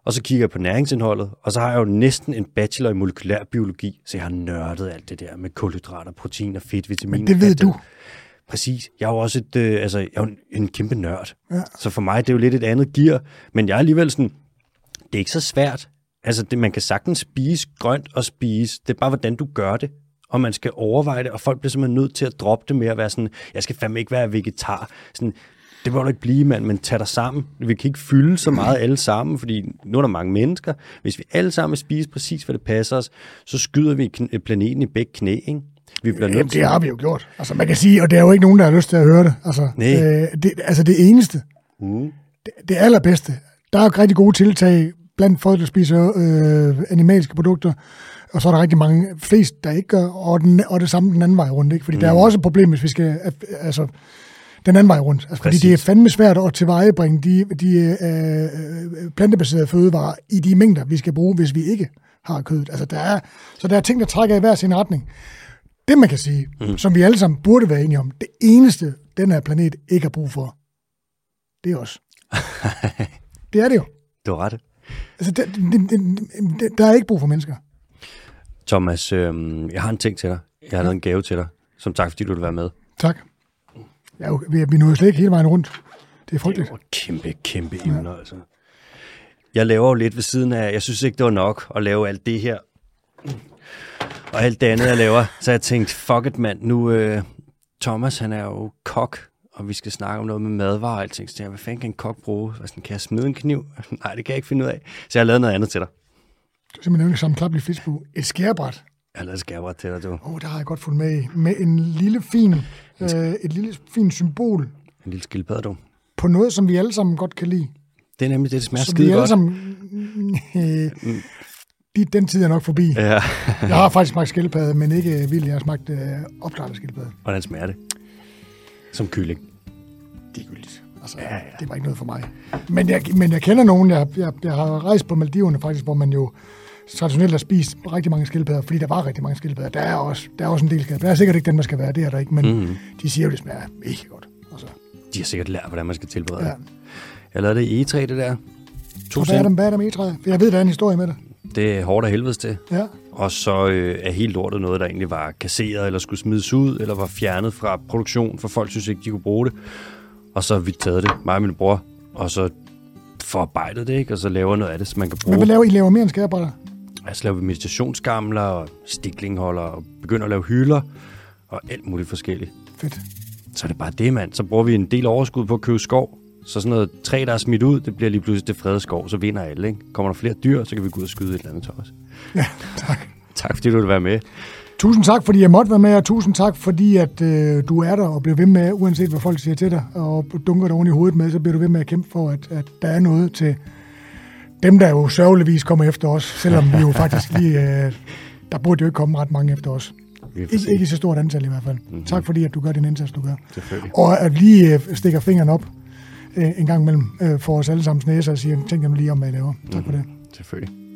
Og så kigger jeg på næringsindholdet, og så har jeg jo næsten en bachelor i molekylær biologi, så jeg har nørdet alt det der med kulhydrater, proteiner, fedt, vitaminer. Men det ved du. Præcis. Jeg er jo også jeg er en kæmpe nørd. Ja. Så for mig det er jo lidt et andet gear, men jeg er alligevel sådan, det er ikke så svært. Altså, man kan sagtens spise grønt og spise. Det er bare, hvordan du gør det. Og man skal overveje det, og folk bliver simpelthen nødt til at droppe det med at være sådan, jeg skal fandme ikke være vegetar. Sådan, det må du ikke blive, mand, men tag dig sammen. Vi kan ikke fylde så meget alle sammen, fordi nu er der mange mennesker. Hvis vi alle sammen spiser præcis, hvad det passer os, så skyder vi planeten i begge knæ, ikke? Vi bliver nødt til. Det har vi jo gjort. Altså, man kan sige, og det er jo ikke nogen, der har lyst til at høre det. Altså, det eneste, det allerbedste. Der er jo rigtig gode tiltag blandt folk, der spiser animalske produkter, og så er der rigtig mange flest, der ikke gør, og det samme den anden vej rundt, ikke? Fordi der er jo også et problem, hvis vi skal, altså den anden vej rundt. Altså, fordi det er fandme svært at tilvejebringe de plantebaserede fødevarer i de mængder, vi skal bruge, hvis vi ikke har kødet. Altså, der er ting, der trækker i hver sin retning. Det, man kan sige, som vi alle sammen burde være enige om, det eneste, den her planet ikke har brug for, det er os. Det er det jo. Du har ret. Altså, der er ikke brug for mennesker. Thomas, jeg har en ting til dig. Jeg har lavet en gave til dig, som tak, fordi du vil være med. Tak. Ja, vi nåede slet ikke hele vejen rundt. Det er frygteligt. Det var kæmpe emner, altså. Jeg laver jo lidt ved siden af, jeg synes ikke, det var nok at lave alt det her. Og alt det andet, jeg laver. Så jeg tænkte, fuck it, mand. Nu, Thomas, han er jo kok, og vi skal snakke om noget med madvarer og alting. Så jeg, hvad fanden kan en kok bruge? Sådan, kan jeg smide en kniv? Nej, det kan jeg ikke finde ud af. Så jeg har lavet noget andet til dig. Du er simpelthen ikke sammenklappelig flitsbue. Et skærebræt. Jeg har lavet et skærebræt til dig, du. Der har jeg godt fundet med i. Med en lille fin, et lille fint symbol. En lille skildpadde, du. På noget, som vi alle sammen godt kan lide. Det er nemlig det, smager skide godt. Som vi alle sammen... Den tid er nok forbi. Ja. Jeg har faktisk smagt skildpadde, men ikke vildt. Jeg har smagt opklaret skildpadde. Hvordan smager det? Som kylling. Det er gyldigt. Altså, det var ikke noget for mig. Men jeg kender nogen, jeg har rejst på Maldiverne faktisk, hvor man jo traditionelt har spist rigtig mange skildpadder, fordi der var rigtig mange skildpadder. Der er også en del skildpadder. Der er sikkert ikke den, man skal være. Det er der ikke, men de siger jo, det smager ikke godt. Altså. De har sikkert lært, hvordan man skal tilberede det. Jeg lavede det i egetræ, det der. Hvad er der med egetræ? For jeg ved, der er en historie med det. Det er hårdt af helvedes til. Ja. Og så er helt lortet noget, der egentlig var kasseret, eller skulle smides ud, eller var fjernet fra produktion, for folk synes ikke, de kunne bruge det. Og så har vi taget det, mig og min bror, og så forarbejdet det, ikke? Og så laver noget af det, som man kan bruge. Men hvad laver I? Laver mere end skærebrætter? Altså laver vi meditationsgamler og stiklingholder, og begynder at lave hylder, og alt muligt forskelligt. Fedt. Så er det bare det, mand. Så bruger vi en del overskud på at købe skov. Så sådan noget træ, der er smidt ud, det bliver lige pludselig det fredede skov, så vinder alle, ikke? Kommer der flere dyr, så kan vi gå ud og skyde et eller andet, Thomas. Ja, tak. Tak, fordi du ville være med. Tusind tak, fordi jeg måtte være med, og tusind tak, fordi at, du er der og bliver ved med, uanset hvad folk siger til dig, og dunker dig oven i hovedet med, så bliver du ved med at kæmpe for, at der er noget til dem, der jo sørgeligvis kommer efter os, selvom vi jo faktisk lige... der burde jo ikke komme ret mange efter os. Ikke så stort antal i hvert fald. Mm-hmm. Tak, fordi at du gør den indsats, du gør. Selvfølgelig. Og at lige stikker fingeren op en gang imellem for os alle sammen næser og siger, tænk dem lige om, hvad I laver. Tak for det. Selvfølgelig.